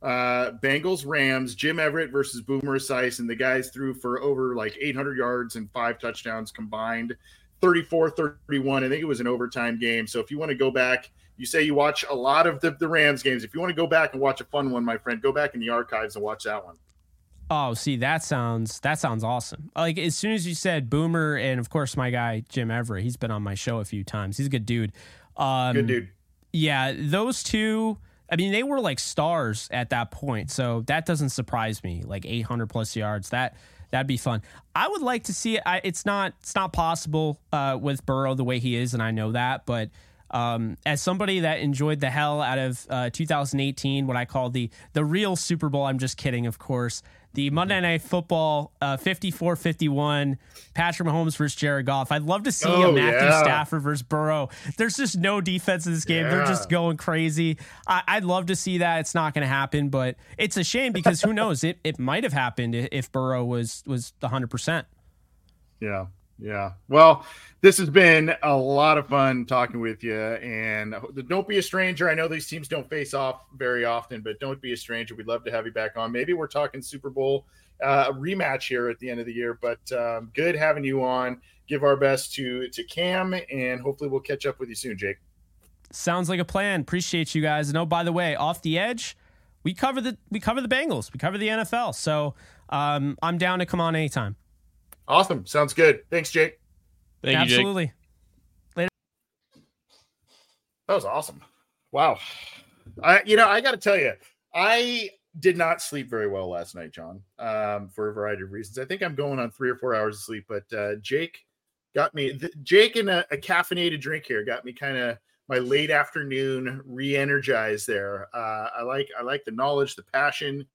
uh, Bengals Rams, Jim Everett versus Boomer Esiason, and the guys threw for over like eight hundred yards and five touchdowns combined, thirty-four thirty-one. I think it was an overtime game. So if you want to go back, you say you watch a lot of the, the Rams games. If you want to go back and watch a fun one, my friend, go back in the archives and watch that one. Oh, see, that sounds that sounds awesome. Like, as soon as you said Boomer, and of course my guy Jim Everett, he's been on my show a few times. He's a good dude. Um, good dude. Yeah, those two. I mean, they were like stars at that point, so that doesn't surprise me. Like eight hundred plus yards. That that'd be fun. I would like to see. I, it's not it's not possible uh, with Burrow the way he is, and I know that, but Um, as somebody that enjoyed the hell out of uh, two thousand eighteen, what I call the the real Super Bowl, I'm just kidding, of course, the Monday Night Football uh, fifty-four fifty-one, Patrick Mahomes versus Jared Goff. I'd love to see oh, a Matthew yeah. Stafford versus Burrow. There's just no defense in this game. Yeah. They're just going crazy. I- I'd love to see that. It's not going to happen, but it's a shame because who knows? It it might have happened if Burrow was was one hundred percent. Yeah. Yeah. Well, this has been a lot of fun talking with you, and don't be a stranger. I know these teams don't face off very often, but don't be a stranger. We'd love to have you back on. Maybe we're talking Super Bowl uh, rematch here at the end of the year, but um, good having you on. Give our best to, to Cam, and hopefully we'll catch up with you soon, Jake. Sounds like a plan. Appreciate you guys. And oh, by the way, Off the Edge, we cover the, we cover the Bengals. We cover the N F L. So um, I'm down to come on anytime. Awesome. Sounds good. Thanks, Jake. Thank you, Jake. Absolutely. Later. That was awesome. Wow. I, you know, I got to tell you, I did not sleep very well last night, John, um, for a variety of reasons. I think I'm going on three or four hours of sleep, but uh, Jake got me th- Jake and a, a caffeinated drink here got me kind of my late afternoon re-energized there. Uh, I like, I like the knowledge, the passion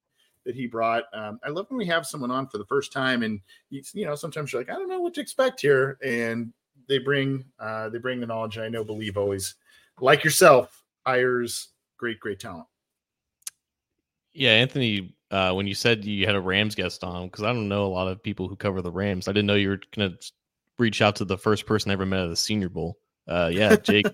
that he brought. Um, I love when we have someone on for the first time and, you, you know, sometimes you're like, I don't know what to expect here. And they bring, uh, they bring the knowledge. And I know BLEAV always, like yourself, hires great, great talent. Yeah. Anthony, uh, when you said you had a Rams guest on, cause I don't know a lot of people who cover the Rams. I didn't know you were going to reach out to the first person I ever met at the Senior Bowl. Uh, yeah. Jake,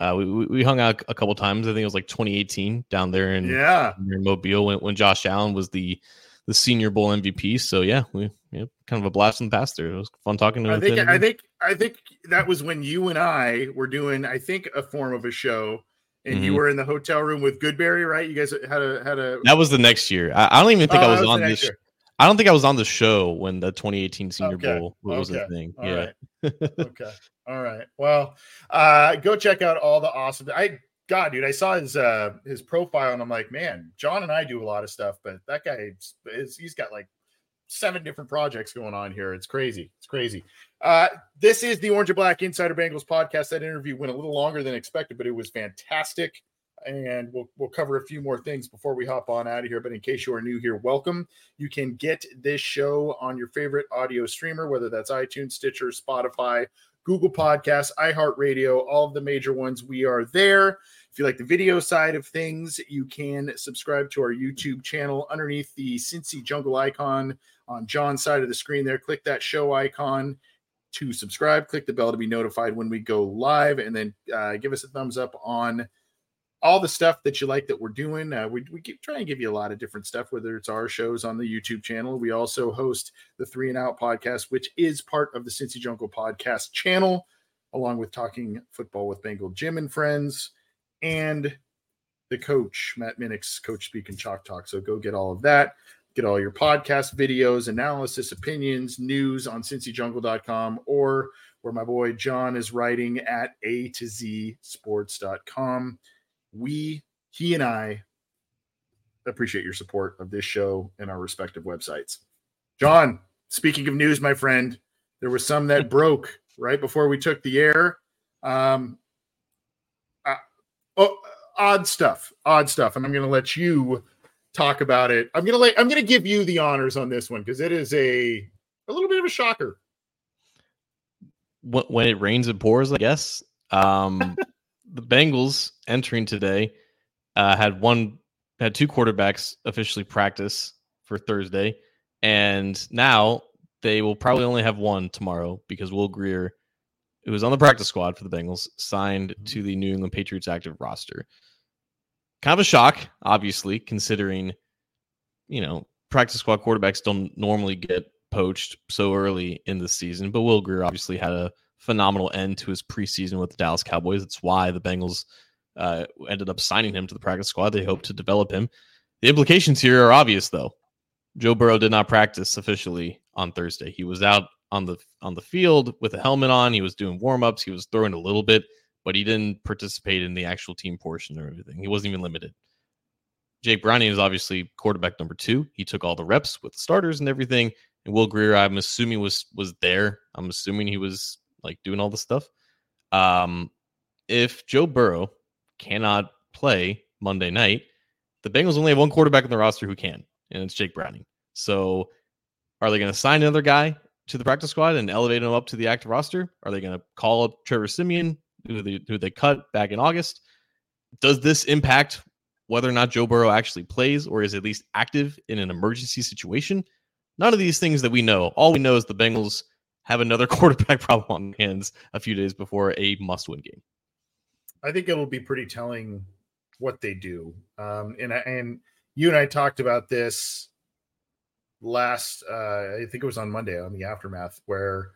Uh, we we hung out a couple times. I think it was like twenty eighteen down there in, yeah. in Mobile when, when Josh Allen was the, the Senior Bowl M V P. So yeah, we yeah, kind of a blast in the past there. It was fun talking to. I think I think I think that was when you and I were doing I think a form of a show, and mm-hmm. you were in the hotel room with Goodberry, right? You guys had a had a. That was the next year. I, I don't even think oh, I was on this. Year. I don't think I was on the show when the twenty eighteen Senior okay. Bowl was okay. a thing. All yeah. Right. okay. All right. Well, uh, go check out all the awesome. I God, dude, I saw his uh, his profile and I'm like, man, John and I do a lot of stuff, but that guy is, he's got like seven different projects going on here. It's crazy. It's crazy. Uh, this is the Orange and Black Insider Bengals podcast. That interview went a little longer than expected, but it was fantastic. And we'll we'll cover a few more things before we hop on out of here. But in case you are new here, welcome. You can get this show on your favorite audio streamer, whether that's iTunes, Stitcher, Spotify, Google Podcasts, iHeartRadio, all of the major ones. We are there. If you like the video side of things, you can subscribe to our YouTube channel underneath the Cincy Jungle icon on John's side of the screen there. Click that show icon to subscribe. Click the bell to be notified when we go live. And then uh, give us a thumbs up on all the stuff that you like that we're doing. Uh, we we keep trying to give you a lot of different stuff, whether it's our shows on the YouTube channel. We also host the Three and Out podcast, which is part of the Cincy Jungle podcast channel, along with Talking Football with Bengal Jim and Friends, and the coach, Matt Minnick's Coach Speak and Chalk Talk. So go get all of that. Get all your podcast videos, analysis, opinions, news on cincy jungle dot com or where my boy John is writing at A to Z sports dot com. We, he and I appreciate your support of this show and our respective websites. John, speaking of news, my friend, there was some that broke right before we took the air. Um, uh, oh, odd stuff, odd stuff. And I'm going to let you talk about it. I'm going to let, I'm going to give you the honors on this one because it is a, a little bit of a shocker. When it rains, it pours, I guess. Um, The Bengals entering today uh, had one had two quarterbacks officially practice for Thursday, and now they will probably only have one tomorrow because Will Grier, who was on the practice squad for the Bengals, signed to the New England Patriots active roster. Kind of a shock, obviously, considering you know practice squad quarterbacks don't normally get poached so early in the season, but Will Grier obviously had a phenomenal end to his preseason with the Dallas Cowboys. That's why the Bengals uh, ended up signing him to the practice squad. They hope to develop him. The implications here are obvious, though. Joe Burrow did not practice officially on Thursday. He was out on the on the field with a helmet on. He was doing warm-ups. He was throwing a little bit, but he didn't participate in the actual team portion or everything. He wasn't even limited. Jake Browning is obviously quarterback number two. He took all the reps with the starters and everything. And Will Grier, I'm assuming, was was there. I'm assuming he was like doing all this stuff. Um, if Joe Burrow cannot play Monday night, the Bengals only have one quarterback on the roster who can, and it's Jake Browning. So are they going to sign another guy to the practice squad and elevate him up to the active roster? Are they going to call up Trevor Siemian, who they, who they cut back in August? Does this impact whether or not Joe Burrow actually plays or is at least active in an emergency situation? None of these things that we know. All we know is the Bengals have another quarterback problem on their hands a few days before a must-win game. I think it will be pretty telling what they do. Um, and, and you and I talked about this last, uh, I think it was on Monday on the Aftermath, where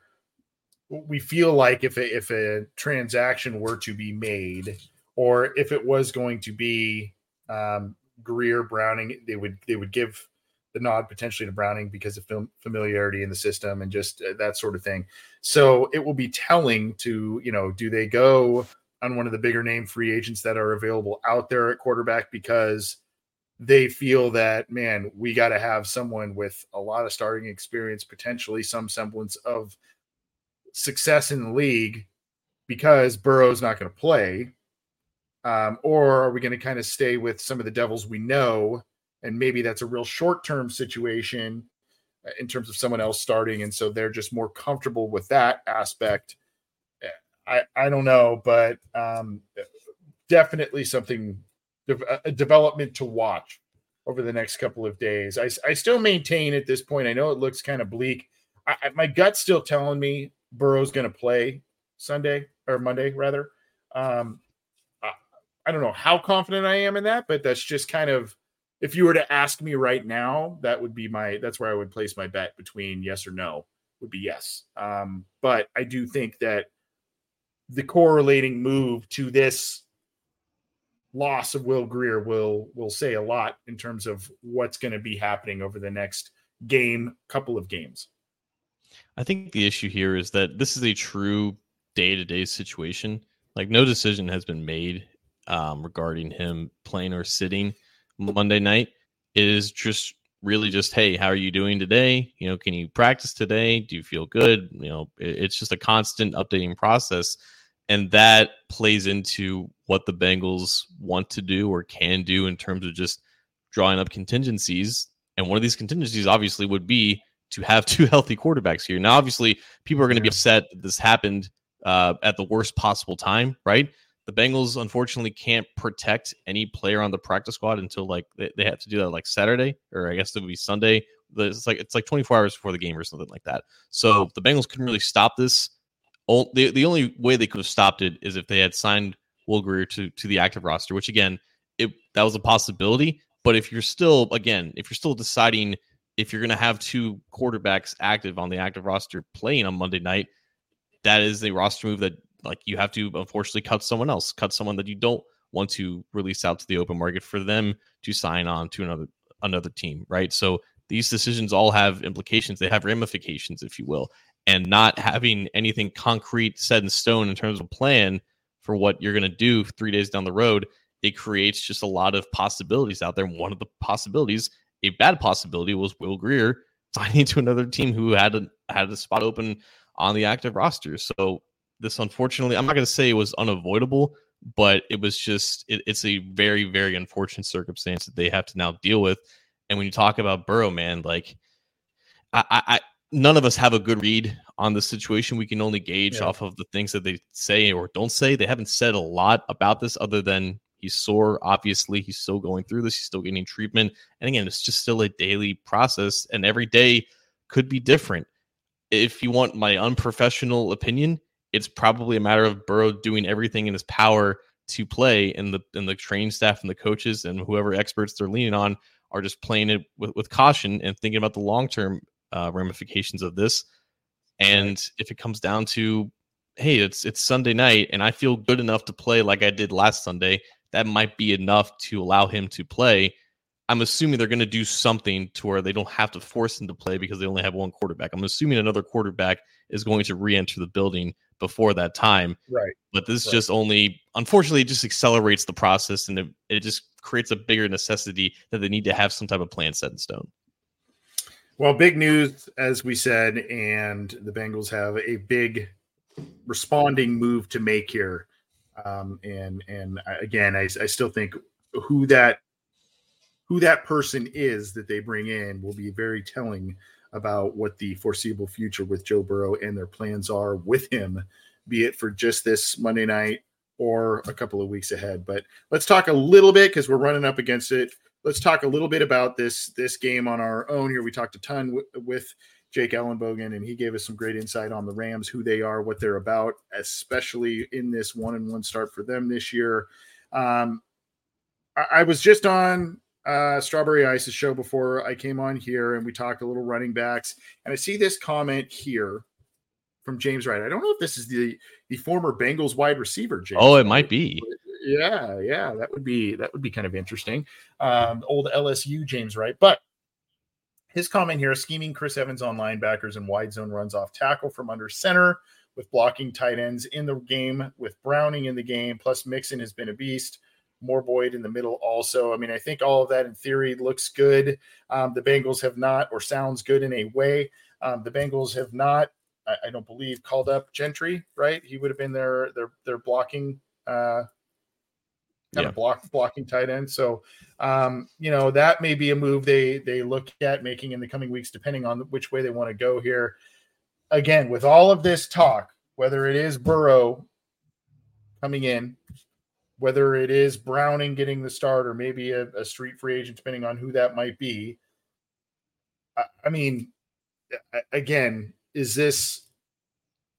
we feel like if a, if a transaction were to be made, or if it was going to be um, Greer, Browning, they would they would give the nod potentially to Browning because of fam- familiarity in the system and just uh, that sort of thing. So it will be telling to, you know, do they go on one of the bigger name free agents that are available out there at quarterback because they feel that, man, we got to have someone with a lot of starting experience, potentially some semblance of success in the league because Burrow's not going to play. Um, or are we going to kind of stay with some of the devils we know? And maybe that's a real short-term situation in terms of someone else starting. And so they're just more comfortable with that aspect. I, I don't know, but um, definitely something, a development to watch over the next couple of days. I, I still maintain at this point, I know it looks kind of bleak. I, my gut's still telling me Burrow's going to play Sunday or Monday rather. Um, I don't know how confident I am in that, but that's just kind of, if you were to ask me right now, that would be my, that's where I would place my bet between yes or no would be yes. Um, but I do think that the correlating move to this loss of Will Greer will, will say a lot in terms of what's going to be happening over the next game, couple of games. I think the issue here is that this is a true day-to-day situation. Like no decision has been made Um, regarding him playing or sitting Monday night. It is just really just, hey, how are you doing today? You know, can you practice today? Do you feel good? You know, it, it's just a constant updating process. And that plays into what the Bengals want to do or can do in terms of just drawing up contingencies. And one of these contingencies obviously would be to have two healthy quarterbacks here. Now, obviously people are going to be upset that this happened uh, at the worst possible time, right? The Bengals, unfortunately, can't protect any player on the practice squad until like they, they have to do that like Saturday, or I guess it would be Sunday. It's like it's like twenty-four hours before the game or something like that. So the Bengals couldn't really stop this. The, the only way they could have stopped it is if they had signed Will Greer to, to the active roster, which, again, it that was a possibility. But if you're still, again, if you're still deciding if you're going to have two quarterbacks active on the active roster playing on Monday night, that is a roster move that, like, you have to unfortunately cut someone else, cut someone that you don't want to release out to the open market for them to sign on to another another team, right? So these decisions all have implications. They have ramifications, if you will, and not having anything concrete set in stone in terms of a plan for what you're going to do three days down the road, it creates just a lot of possibilities out there. And one of the possibilities, a bad possibility, was Will Greer signing to another team who had a, had a spot open on the active roster. So this, unfortunately, I'm not going to say it was unavoidable, but it was just, it, it's a very, very unfortunate circumstance that they have to now deal with. And when you talk about Burrow, man, like, I, I none of us have a good read on the situation. We can only gauge yeah. off of the things that they say or don't say. They haven't said a lot about this other than he's sore. Obviously, he's still going through this. He's still getting treatment. And again, it's just still a daily process, and every day could be different. If you want my unprofessional opinion, it's probably a matter of Burrow doing everything in his power to play, and the and the training staff and the coaches and whoever experts they're leaning on are just playing it with, with caution and thinking about the long-term uh, ramifications of this. And if it comes down to, hey, it's it's Sunday night and I feel good enough to play like I did last Sunday, that might be enough to allow him to play. I'm assuming they're going to do something to where they don't have to force him to play because they only have one quarterback. I'm assuming another quarterback is going to re-enter the building before that time, right? But this right. just only, unfortunately, it just accelerates the process, and it, it just creates a bigger necessity that they need to have some type of plan set in stone. Well, big news, as we said, and the Bengals have a big responding move to make here. Um, and and again, I, I still think who that who that person is that they bring in will be very telling about what the foreseeable future with Joe Burrow and their plans are with him, be it for just this Monday night or a couple of weeks ahead. But let's talk a little bit, because we're running up against it. Let's talk a little bit about this this game on our own here. We talked a ton w- with Jake Ellenbogen, and he gave us some great insight on the Rams, who they are, what they're about, especially in this one and one start for them this year. Um, I, I was just on uh, Strawberry Ice's show before I came on here, and we talked a little running backs. And I see this comment here from James Wright. I don't know if this is the, the former Bengals wide receiver, James. Oh, it might be. Yeah, yeah, that would be that would be kind of interesting. Um, old L S U James Wright, but his comment here: scheming Chris Evans on linebackers and wide zone runs off tackle from under center with blocking tight ends in the game, with Browning in the game, plus Mixon has been a beast. More Boyd in the middle also. I mean, I think all of that in theory looks good. Um, the Bengals have not, or sounds good in a way. Um, the Bengals have not, I, I don't believe, called up Gentry, right? He would have been their their their blocking uh Kind yeah. of block blocking tight end. So, um, you know, that may be a move they they look at making in the coming weeks, depending on which way they want to go here. Again, with all of this talk, whether it is Burrow coming in, whether it is Browning getting the start, or maybe a, a street free agent, depending on who that might be. I, I mean, again, is this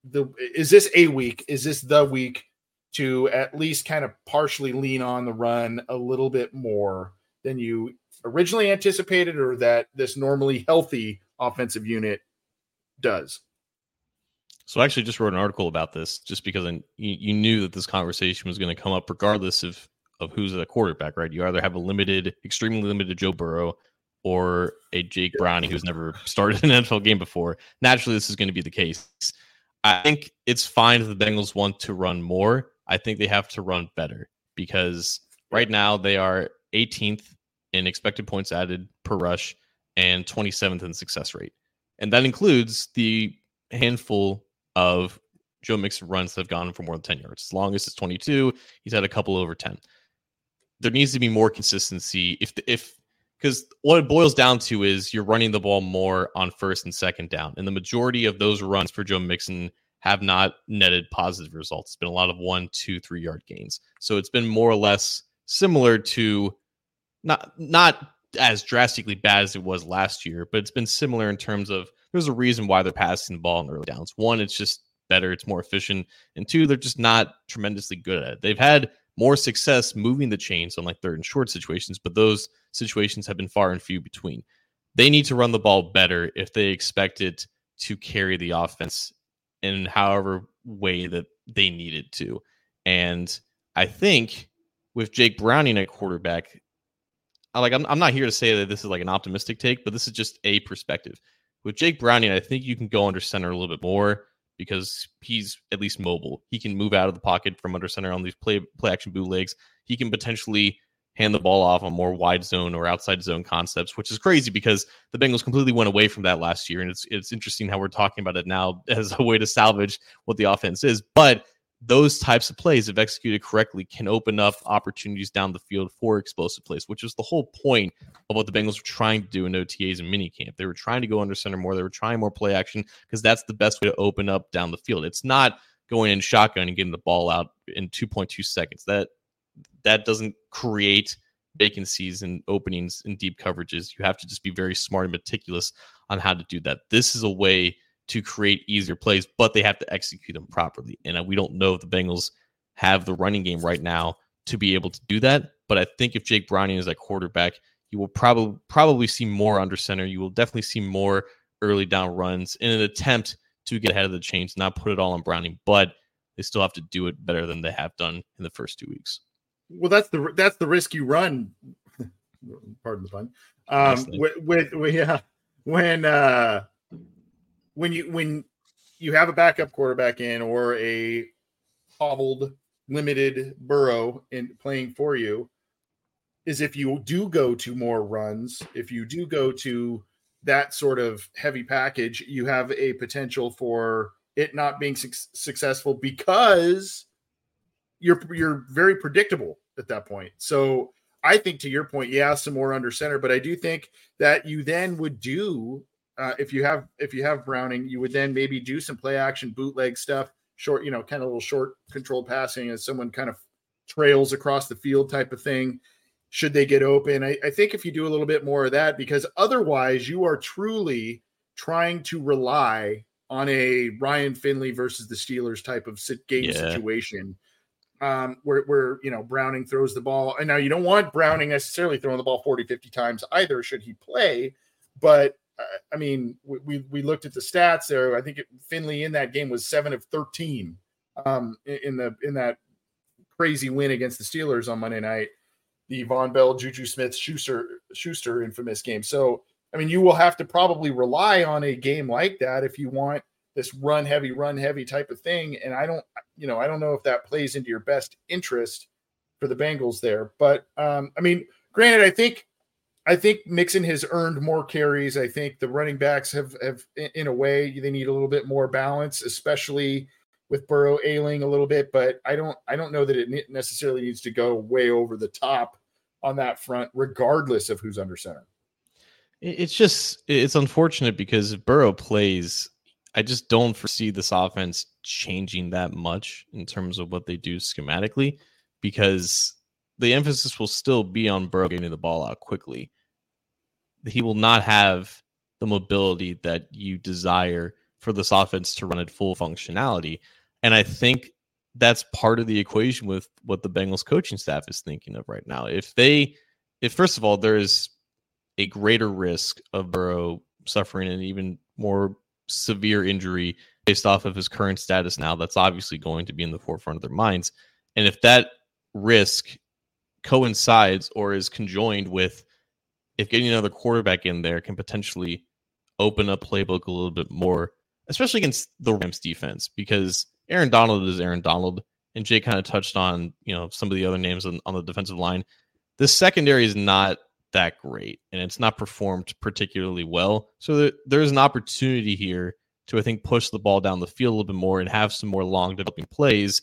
the is this a week? Is this the week to at least kind of partially lean on the run a little bit more than you originally anticipated, or that this normally healthy offensive unit does? So I actually just wrote an article about this, just because I, you knew that this conversation was going to come up regardless of, of who's the quarterback, right? You either have a limited, extremely limited Joe Burrow or a Jake Browning who's never started an N F L game before. Naturally, this is going to be the case. I think it's fine if the Bengals want to run more. I think they have to run better, because right now they are eighteenth in expected points added per rush and twenty-seventh in success rate. And that includes the handful of Joe Mixon runs that have gone for more than ten yards. As long as it's twenty-two, he's had a couple over ten. There needs to be more consistency. If the, if because what it boils down to is you're running the ball more on first and second down. And the majority of those runs for Joe Mixon have not netted positive results. It's been a lot of one, two, three yard gains. So it's been more or less similar to, not not as drastically bad as it was last year, but it's been similar in terms of there's a reason why they're passing the ball in the early downs. One, it's just better, it's more efficient. And two, they're just not tremendously good at it. They've had more success moving the chains on like third and short situations, but those situations have been far and few between. They need to run the ball better if they expect it to carry the offense in however way that they needed to. And I think with Jake Browning at quarterback, I like I'm I'm not here to say that this is like an optimistic take, but this is just a perspective. With Jake Browning, I think you can go under center a little bit more because he's at least mobile. He can move out of the pocket from under center on these play play action bootlegs. He can potentially hand the ball off on more wide zone or outside zone concepts, which is crazy because the Bengals completely went away from that last year. And it's it's interesting how we're talking about it now as a way to salvage what the offense is. But those types of plays, if executed correctly, can open up opportunities down the field for explosive plays, which is the whole point of what the Bengals were trying to do in O T As and minicamp. They were trying to go under center more. They were trying more play action because that's the best way to open up down the field. It's not going in shotgun and getting the ball out in two point two seconds. That That doesn't create vacancies and openings and deep coverages. You have to just be very smart and meticulous on how to do that. This is a way to create easier plays, but they have to execute them properly. And we don't know if the Bengals have the running game right now to be able to do that. But I think if Jake Browning is at quarterback, you will probably probably see more under center. You will definitely see more early down runs in an attempt to get ahead of the chains, not put it all on Browning. But they still have to do it better than they have done in the first two weeks. Well, that's the that's the risk you run. Pardon the pun. Um, with, with, with yeah, when uh, when you when you have a backup quarterback in or a hobbled, limited Burrow in playing for you, is if you do go to more runs, if you do go to that sort of heavy package, you have a potential for it not being su- successful because you're you're very predictable at that point. So I think to your point, yeah, some more under center, but I do think that you then would do uh, if you have if you have Browning, you would then maybe do some play action bootleg stuff, short, you know, kind of a little short controlled passing as someone kind of trails across the field type of thing. Should they get open? I, I think if you do a little bit more of that, because otherwise you are truly trying to rely on a Ryan Finley versus the Steelers type of game yeah. situation um, where, where, you know, Browning throws the ball. And now you don't want Browning necessarily throwing the ball forty, fifty times either, should he play. But uh, I mean, we, we, we looked at the stats there. I think it, Finley in that game was seven of thirteen um, in the, in that crazy win against the Steelers on Monday night. The Von Bell, Juju Smith-Schuster Schuster infamous game. So, I mean, you will have to probably rely on a game like that if you want this run-heavy, run-heavy type of thing. And I don't, you know, I don't know if that plays into your best interest for the Bengals there. But, um, I mean, granted, I think I think Mixon has earned more carries. I think the running backs have, have in a way, they need a little bit more balance, especially – with Burrow ailing a little bit, but I don't, I don't know that it necessarily needs to go way over the top on that front, regardless of who's under center. It's just, it's unfortunate because if Burrow plays, I just don't foresee this offense changing that much in terms of what they do schematically, because the emphasis will still be on Burrow getting the ball out quickly. He will not have the mobility that you desire for this offense to run at full functionality. And I think that's part of the equation with what the Bengals coaching staff is thinking of right now. If they, if first of all, there is a greater risk of Burrow suffering an even more severe injury based off of his current status now, that's obviously going to be in the forefront of their minds. And if that risk coincides or is conjoined with if getting another quarterback in there can potentially open up playbook a little bit more, especially against the Rams defense, because Aaron Donald is Aaron Donald, and Jay kind of touched on, you know, some of the other names on, on the defensive line. This secondary is not that great, and it's not performed particularly well. So there, there's an opportunity here to, I think, push the ball down the field a little bit more and have some more long developing plays,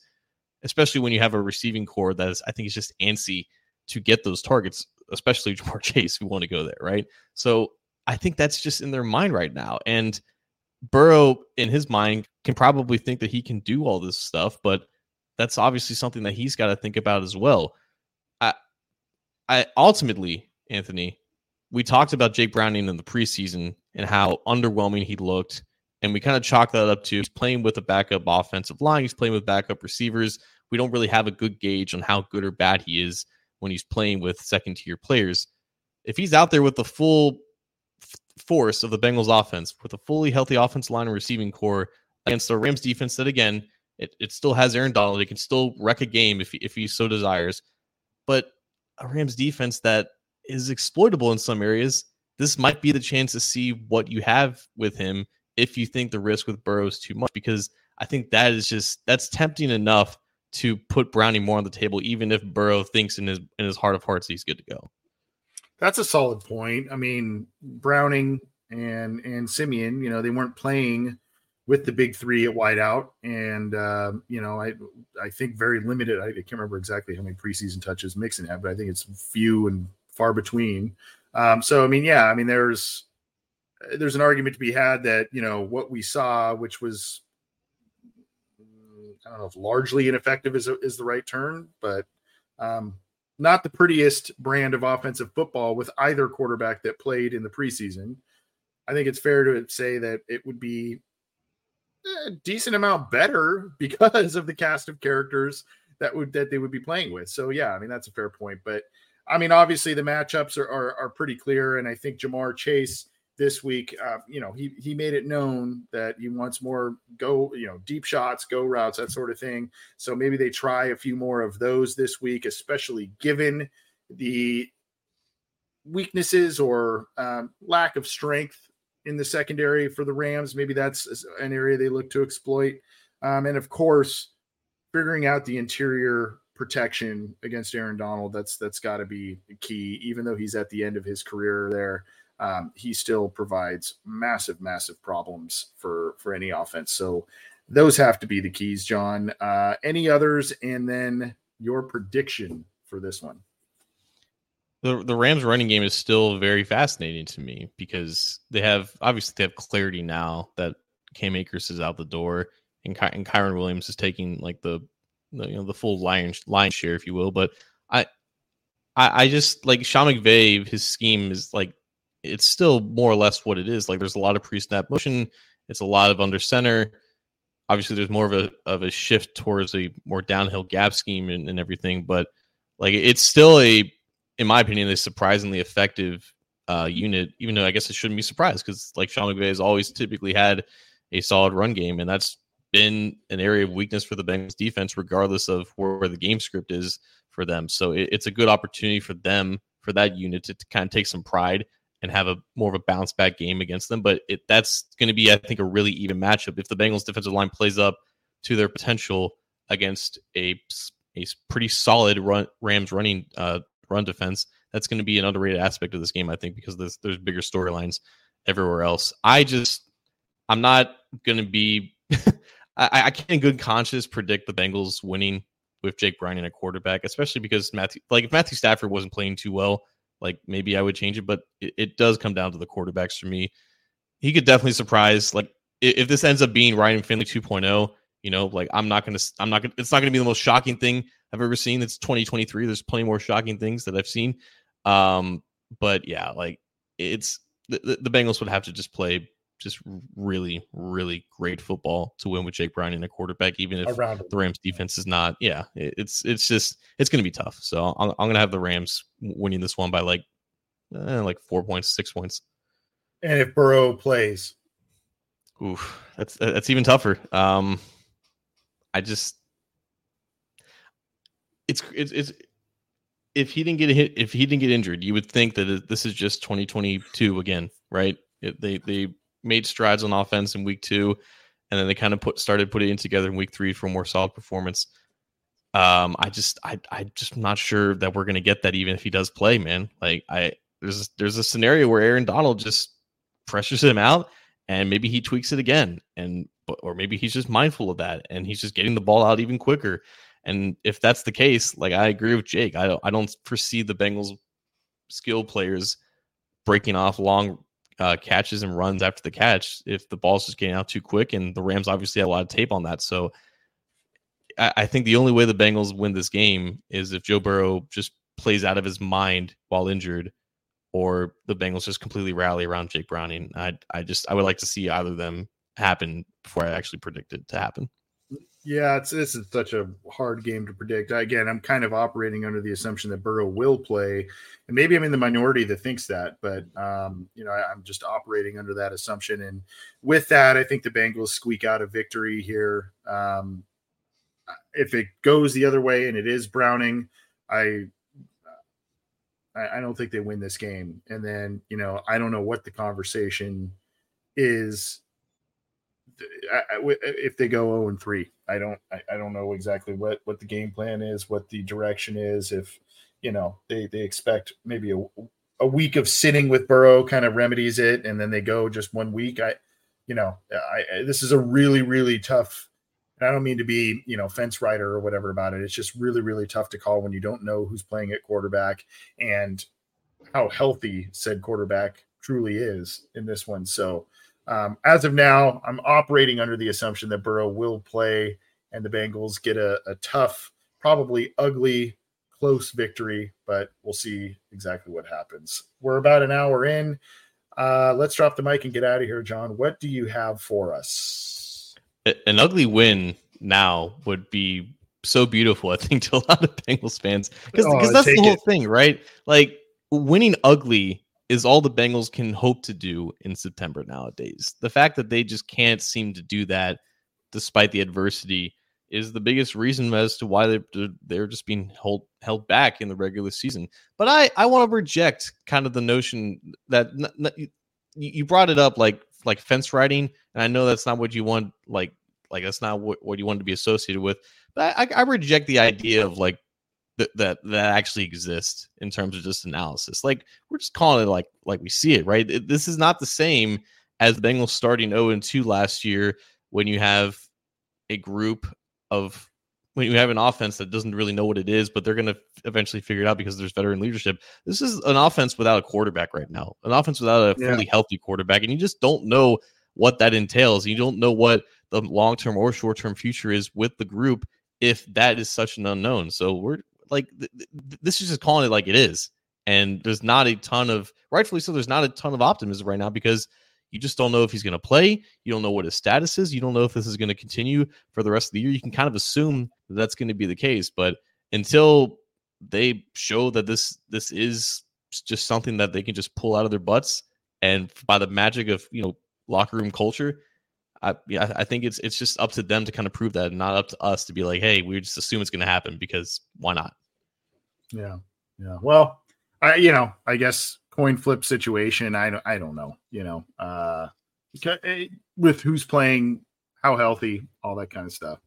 especially when you have a receiving core that is, I think, is just antsy to get those targets, especially Jamar Chase, who want to go there, right? So I think that's just in their mind right now. And Burrow, in his mind, can probably think that he can do all this stuff, but that's obviously something that he's got to think about as well. I, I ultimately, Anthony, we talked about Jake Browning in the preseason and how underwhelming he looked, and we kind of chalked that up to he's playing with a backup offensive line, he's playing with backup receivers. We don't really have a good gauge on how good or bad he is when he's playing with second-tier players. If he's out there with the full force of the Bengals offense with a fully healthy offensive line and receiving core against the Rams defense that, again, it, it still has Aaron Donald. It can still wreck a game if he, if he so desires, but a Rams defense that is exploitable in some areas. This might be the chance to see what you have with him if you think the risk with Burrow is too much, because I think that is just, that's tempting enough to put Browning more on the table, even if Burrow thinks in his, in his heart of hearts he's good to go. That's a solid point. I mean, Browning and and Simeon, you know, they weren't playing with the big three at wideout, and uh, you know, I I think very limited. I, I can't remember exactly how many preseason touches Mixon had, but I think it's few and far between. Um, so I mean, yeah, I mean, there's there's an argument to be had that, you know, what we saw, which was, I don't know if largely ineffective is is the right term, but. Um, Not the prettiest brand of offensive football with either quarterback that played in the preseason. I think it's fair to say that it would be a decent amount better because of the cast of characters that would that they would be playing with. So, yeah, I mean, that's a fair point. But, I mean, obviously the matchups are are, are pretty clear, and I think Jamar Chase this week, uh, you know, he he made it known that he wants more go, you know, deep shots, go routes, that sort of thing. So maybe they try a few more of those this week, especially given the weaknesses or um, lack of strength in the secondary for the Rams. Maybe that's an area they look to exploit. Um, and, of course, figuring out the interior protection against Aaron Donald, that's that's got to be key, even though he's at the end of his career there. Um, he still provides massive, massive problems for, for any offense. So those have to be the keys, John. Uh, any others? And then your prediction for this one. The the Rams running game is still very fascinating to me because they have, obviously they have clarity now that Cam Akers is out the door and, Ky- and Kyren Williams is taking like the, the you know, the full lion's lion share, if you will. But I, I, I just like Sean McVay, his scheme is like, it's still more or less what it is. Like there's a lot of pre-snap motion. It's a lot of under center. Obviously there's more of a, of a shift towards a more downhill gap scheme and, and everything. But like, it's still a, in my opinion, a surprisingly effective uh, unit, even though I guess it shouldn't be surprised because like Sean McVay has always typically had a solid run game, and that's been an area of weakness for the Bengals defense, regardless of where, where the game script is for them. So it, it's a good opportunity for them, for that unit to, to kind of take some pride and have a more of a bounce back game against them. But it, that's going to be, I think, a really even matchup. If the Bengals defensive line plays up to their potential against a, a pretty solid run, Rams running uh run defense, that's going to be an underrated aspect of this game, I think, because there's, there's bigger storylines everywhere else. I just, I'm not going to be, I, I can't in good conscience predict the Bengals winning with Jake Browning at quarterback, especially because Matthew, like if Matthew Stafford wasn't playing too well, like maybe I would change it, but it, it does come down to the quarterbacks for me. He could definitely surprise, like if, if this ends up being Ryan Finley two point oh, you know, like I'm not going to, I'm not going to, it's not going to be the most shocking thing I've ever seen. It's twenty twenty-three. There's plenty more shocking things that I've seen. Um, but yeah, like it's the, the Bengals would have to just play just really, really great football to win with Jake Browning and a quarterback, even if Around. the Rams defense is not. Yeah, it, it's, it's just, it's going to be tough. So I'm, I'm going to have the Rams winning this one by like, eh, like four points, six points. And if Burrow plays. Oof, that's, that's even tougher. Um, I just, It's, it's it's if he didn't get hit, if he didn't get injured, you would think that this is just twenty twenty-two again, right? It, they they made strides on offense in week two, and then they kind of put started putting it together in week three for a more solid performance. Um, I just I I just not sure that we're gonna get that even if he does play, man. Like I there's there's a scenario where Aaron Donald just pressures him out, and maybe he tweaks it again, and or maybe he's just mindful of that, and he's just getting the ball out even quicker. And if that's the case, like I agree with Jake, I don't, I don't foresee the Bengals skill players breaking off long uh, catches and runs after the catch if the ball's just getting out too quick. And the Rams obviously have a lot of tape on that. So I, I think the only way the Bengals win this game is if Joe Burrow just plays out of his mind while injured, or the Bengals just completely rally around Jake Browning. I, I just, I would like to see either of them happen before I actually predict it to happen. Yeah, it's, this is such a hard game to predict. Again, I'm kind of operating under the assumption that Burrow will play, and maybe I'm in the minority that thinks that, but um, you know, I, I'm just operating under that assumption. And with that, I think the Bengals squeak out a victory here. Um, if it goes the other way and it is Browning, I, I I don't think they win this game. And then, you know, I don't know what the conversation is. I, I, if they go oh and three, I don't, I, I don't know exactly what, what the game plan is, what the direction is. If, you know, they, they expect maybe a, a week of sitting with Burrow kind of remedies it, and then they go just one week. I, you know, I, I this is a really, really tough, and I don't mean to be, you know, fence rider or whatever about it. It's just really, really tough to call when you don't know who's playing at quarterback and how healthy said quarterback truly is in this one. So, Um, as of now, I'm operating under the assumption that Burrow will play and the Bengals get a, a tough, probably ugly, close victory, but we'll see exactly what happens. We're about an hour in. Uh, let's drop the mic and get out of here, John. What do you have for us? An ugly win now would be so beautiful, I think, to a lot of Bengals fans, because oh, that's the whole it. thing, right? Like winning ugly is all the Bengals can hope to do in September nowadays. The fact that they just can't seem to do that despite the adversity is the biggest reason as to why they're, they're just being held, held back in the regular season. But I, I want to reject kind of the notion that n- n- you brought it up like, like fence riding. And I know that's not what you want. Like, like that's not what, what you want to be associated with, but I, I reject the idea of like, that that actually exists in terms of just analysis. Like we're just calling it like like we see it, right? It, this is not the same as the Bengals starting oh and two last year when you have a group of, when you have an offense that doesn't really know what it is, but they're going to eventually figure it out because there's veteran leadership. This is an offense without a quarterback right now, an offense without a yeah. fully healthy quarterback. And you just don't know what that entails. You don't know what the long-term or short-term future is with the group if that is such an unknown. So we're like, th- th- this is just calling it like it is. And there's not a ton of, rightfully so, there's not a ton of optimism right now because you just don't know if he's going to play. You don't know what his status is. You don't know if this is going to continue for the rest of the year. You can kind of assume that that's going to be the case. But until they show that this this is just something that they can just pull out of their butts and by the magic of, you know, locker room culture, I yeah, I think it's it's just up to them to kind of prove that, and not up to us to be like, hey, we just assume it's going to happen because why not? Yeah, yeah. Well, I you know, I guess coin flip situation. I don't, I don't know, you know, uh, with who's playing, how healthy, all that kind of stuff.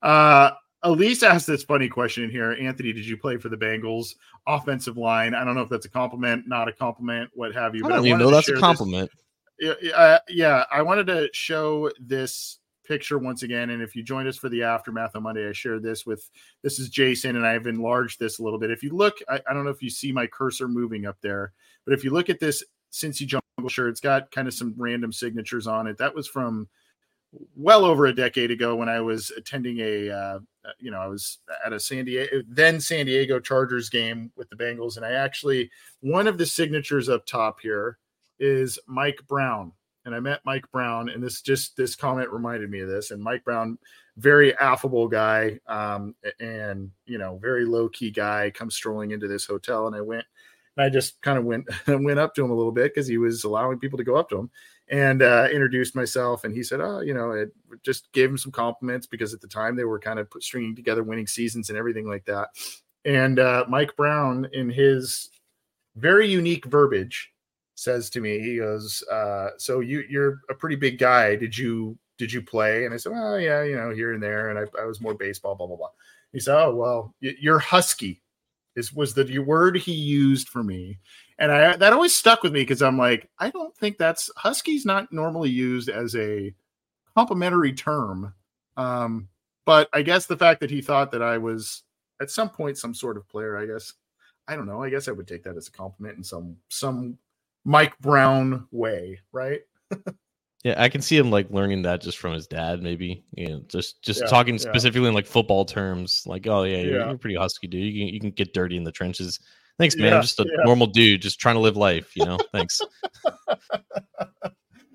Uh, Elise asked this funny question in here. Anthony, did you play for the Bengals offensive line? I don't know if that's a compliment, not a compliment, what have you. But I don't I even know that's a compliment. This, uh, yeah. I wanted to show this picture once again. And if you joined us for the aftermath on Monday, I shared this with, this is Jason, and I have enlarged this a little bit. If you look, I, I don't know if you see my cursor moving up there, but if you look at this Cincy Jungle shirt, it's got kind of some random signatures on it. That was from well over a decade ago when I was attending a, uh, you know, I was at a San Diego, then San Diego Chargers game with the Bengals. And I actually, one of the signatures up top here is Mike Brown. And I met Mike Brown, and this just this comment reminded me of this. And Mike Brown, very affable guy, um, and you know, very low key guy, comes strolling into this hotel, and I went, and I just kind of went went up to him a little bit because he was allowing people to go up to him, and uh, introduced myself, and he said, oh, you know, it just gave him some compliments because at the time they were kind of stringing together winning seasons and everything like that. And uh, Mike Brown, in his very unique verbiage, says to me, he goes, uh, so you, you're a pretty big guy. Did you, did you play? And I said, oh yeah, you know, here and there. And I, I was more baseball, blah, blah, blah. He said, oh, well, you're husky is, was the word he used for me. And I, that always stuck with me. Cause I'm like, I don't think that's, husky's not normally used as a complimentary term. Um, but I guess the fact that he thought that I was at some point, some sort of player, I guess, I don't know. I guess I would take that as a compliment in some, some, Mike Brown way, right? Yeah, I can see him like learning that just from his dad, maybe. You know, just just yeah, talking yeah. specifically in like football terms, like, "Oh yeah, you're, yeah. you're a pretty husky dude. You can you can get dirty in the trenches. Thanks, man. Yeah, I'm just a yeah. normal dude, just trying to live life. You know, thanks."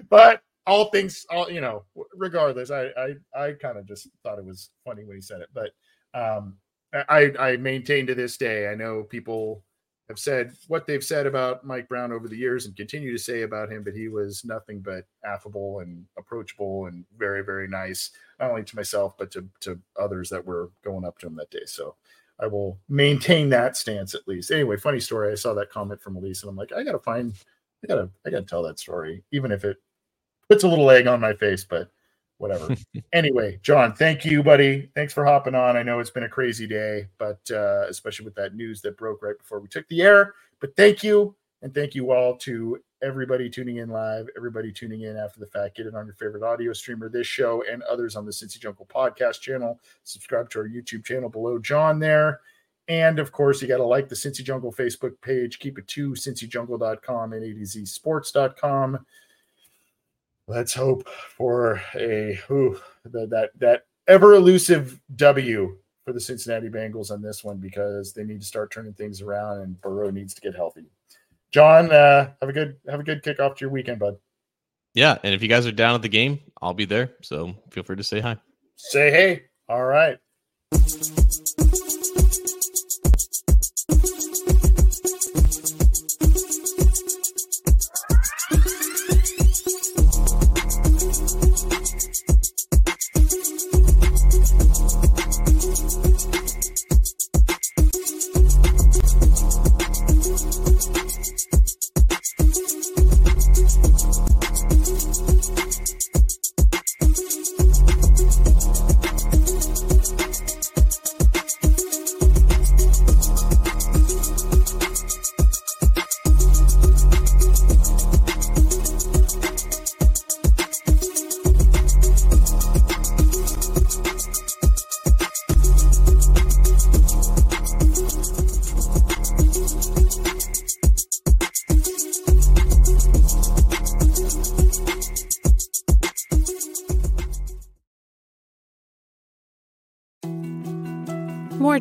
But all things, all you know, regardless, I I I kind of just thought it was funny when he said it. But um, I I maintain to this day, I know people have said what they've said about Mike Brown over the years and continue to say about him, but he was nothing but affable and approachable and very, very nice, not only to myself, but to, to others that were going up to him that day. So I will maintain that stance at least. Anyway, funny story. I saw that comment from Elise and I'm like, I got to find, I got to, I got to tell that story, even if it puts a little egg on my face, but whatever. Anyway, John, thank you, buddy. Thanks for hopping on. I know it's been a crazy day, but uh, especially with that news that broke right before we took the air. But thank you, and thank you all to everybody tuning in live, everybody tuning in after the fact. Get it on your favorite audio streamer, this show, and others on the Cincy Jungle podcast channel. Subscribe to our YouTube channel below John there. And, of course, you got to like the Cincy Jungle Facebook page. Keep it to cincy jungle dot com and A D Z sports dot com. Let's hope for a ooh, the, that that ever elusive W for the Cincinnati Bengals on this one, because they need to start turning things around, and Burrow needs to get healthy. John, uh, have a good have a good kickoff to your weekend, bud. Yeah, and if you guys are down at the game, I'll be there, so feel free to say hi. Say hey. All right. more